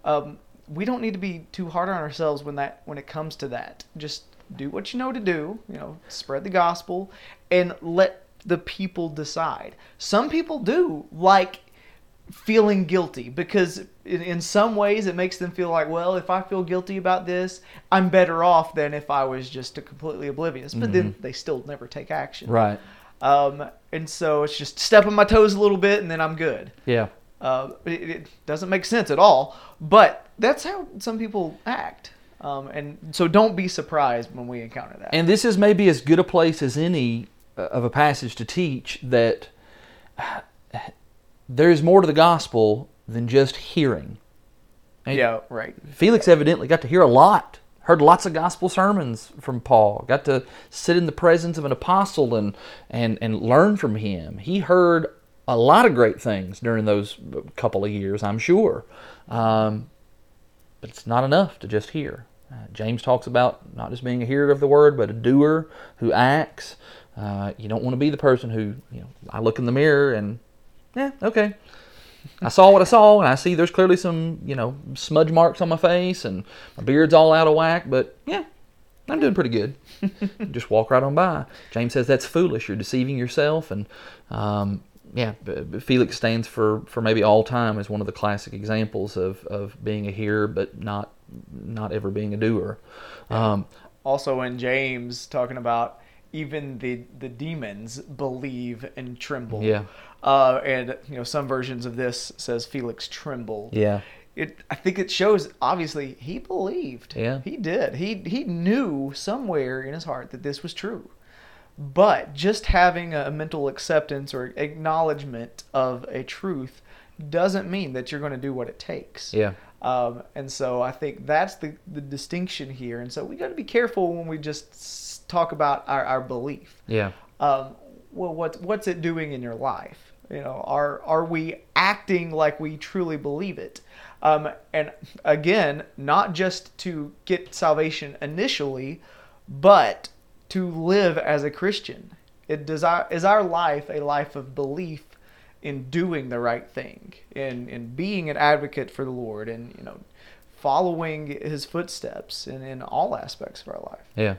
Um, we don't need to be too hard on ourselves when that when it comes to that. Just do what you know to do, you know, spread the gospel, and let the people decide. Some people do like feeling guilty, because in, in some ways it makes them feel like, well, if I feel guilty about this, I'm better off than if I was just completely oblivious. But mm-hmm. then they still never take action. Right. Um, and so it's just stepping my toes a little bit, and then I'm good. Yeah. Uh, it, it doesn't make sense at all, but that's how some people act. Um, and so don't be surprised when we encounter that. And this is maybe as good a place as any of a passage to teach that there is more to the gospel than just hearing. And yeah, right. Felix evidently got to hear a lot. Heard lots of gospel sermons from Paul. Got to sit in the presence of an apostle and and, and learn from him. He heard a lot of great things during those couple of years, I'm sure. Um, but it's not enough to just hear. Uh, James talks about not just being a hearer of the word, but a doer who acts. Uh, you don't want to be the person who, you know, I look in the mirror and, yeah, okay, I saw what I saw, and I see there's clearly some, you know, smudge marks on my face, and my beard's all out of whack, but yeah, I'm doing pretty good. Just walk right on by. James says that's foolish. You're deceiving yourself, and um, yeah, Felix stands for, for maybe all time as one of the classic examples of, of being a hearer but not not ever being a doer. Yeah. Um, also in James, talking about even the, the demons believe and tremble. Yeah. Uh, and you know, some versions of this says Felix trembled. Yeah. It, I think it shows, obviously, he believed. Yeah. He did. He he knew somewhere in his heart that this was true. But just having a mental acceptance or acknowledgement of a truth doesn't mean that you're going to do what it takes. Yeah. Um, and so I think that's the, the distinction here. And so we got to be careful when we just talk about our, our belief. Yeah. Um, well, what, what's it doing in your life? You know, are are we acting like we truly believe it? Um, and again, not just to get salvation initially, but to live as a Christian. It does our, is our life a life of belief in doing the right thing, in in being an advocate for the Lord, and, you know, following His footsteps in, in all aspects of our life. Yeah.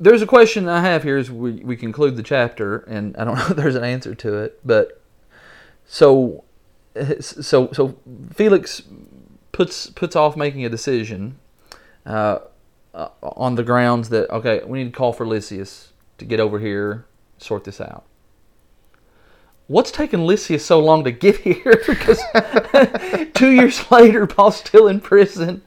There's a question I have here as we, we conclude the chapter, and I don't know if there's an answer to it, but so so so Felix puts puts off making a decision uh, on the grounds that, okay, we need to call for Lysias to get over here, sort this out. What's taken Lysias so long to get here? Because two years later, Paul's still in prison.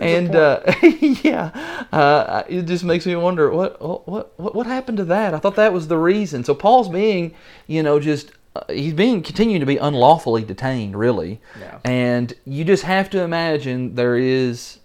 And uh, yeah, uh, it just makes me wonder what what what what happened to that. I thought that was the reason. So Paul's being, you know, just uh, he's being continuing to be unlawfully detained, really. Yeah. And you just have to imagine there is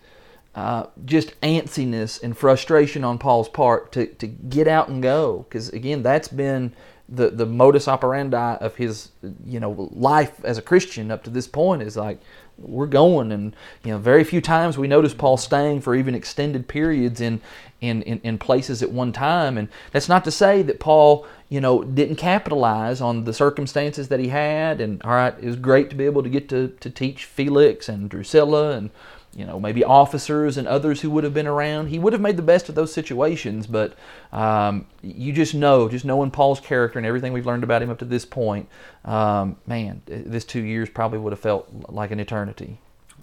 uh, just antsiness and frustration on Paul's part to to get out and go, because again, that's been the the modus operandi of his, you know, life as a Christian up to this point is like, we're going, and, you know, very few times we notice Paul staying for even extended periods in, in, in, in places at one time. And that's not to say that Paul, you know, didn't capitalize on the circumstances that he had. And all right, it was great to be able to get to, to teach Felix and Drusilla and, you know, maybe officers and others who would have been around. He would have made the best of those situations, but um, you just know, just knowing Paul's character and everything we've learned about him up to this point, um, man, this two years probably would have felt like an eternity.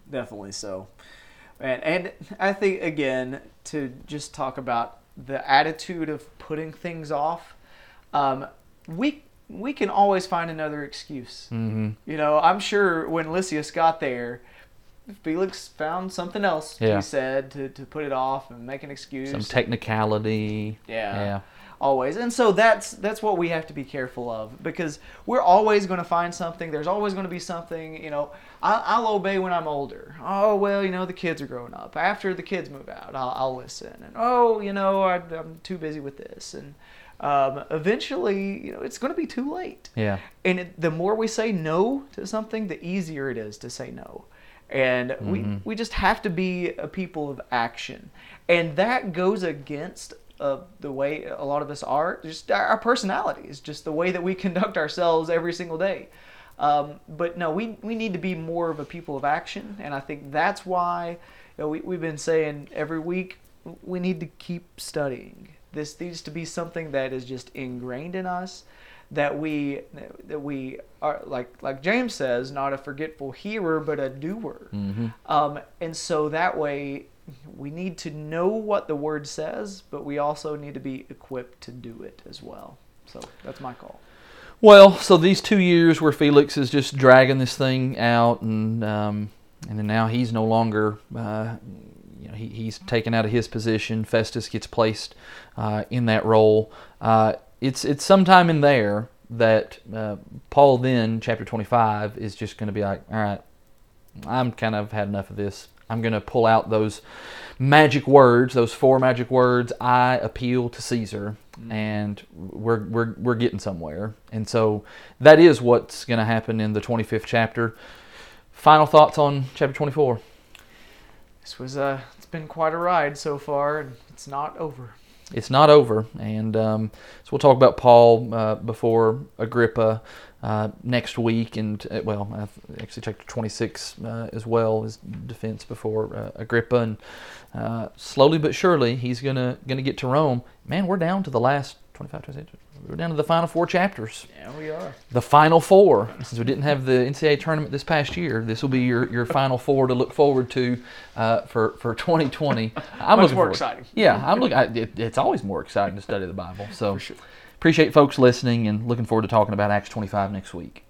Definitely so. And, and I think, again, to just talk about the attitude of putting things off, um, we we can always find another excuse. Mm-hmm. You know, I'm sure when Lysias got there, Felix found something else, yeah, he said, to, to put it off and make an excuse. Some technicality. Yeah, yeah. Always. And so that's that's what we have to be careful of, because we're always going to find something. There's always going to be something, you know, I'll, I'll obey when I'm older. Oh, well, you know, the kids are growing up. After the kids move out, I'll, I'll listen. And, oh, you know, I, I'm too busy with this. And um, eventually, you know, it's going to be too late. Yeah. And it, the more we say no to something, the easier it is to say no. And we, mm-hmm. we just have to be a people of action. And that goes against uh, the way a lot of us are. Just our, our personalities, just the way that we conduct ourselves every single day. Um, but no, we, we need to be more of a people of action. And I think that's why, you know, we, we've been saying every week, we need to keep studying. This needs to be something that is just ingrained in us, that we that we are, like like James says, not a forgetful hearer but a doer. Mm-hmm. Um, and so that way we need to know what the Word says, but we also need to be equipped to do it as well. So that's my call. Well, so these two years where Felix is just dragging this thing out, and um, and then now he's no longer... Uh, You know, he, he's taken out of his position. Festus gets placed uh, in that role. Uh, it's it's sometime in there that uh, Paul then, chapter twenty-five, is just going to be like, all right, I'm kind of had enough of this. I'm going to pull out those magic words, those four magic words, I appeal to Caesar, mm-hmm. and we're we're we're getting somewhere. And so that is what's going to happen in the twenty-fifth chapter. Final thoughts on chapter twenty-four. This was a, it's been quite a ride so far, and it's not over. It's not over, and um, so we'll talk about Paul uh, before Agrippa uh, next week, and, uh, well, I've actually checked twenty-six uh, as well, his defense before uh, Agrippa, and uh, slowly but surely, he's going to gonna get to Rome. Man, we're down to the last twenty-five, twenty-eight, we're down to the final four chapters. Yeah, we are. The final four. Since we didn't have the N C double A tournament this past year, this will be your, your final four to look forward to uh, for, for twenty twenty. I'm Much looking more exciting. It. Yeah, I'm look, I, it, it's always more exciting to study the Bible. So, for sure. Appreciate folks listening, and looking forward to talking about Acts twenty-five next week.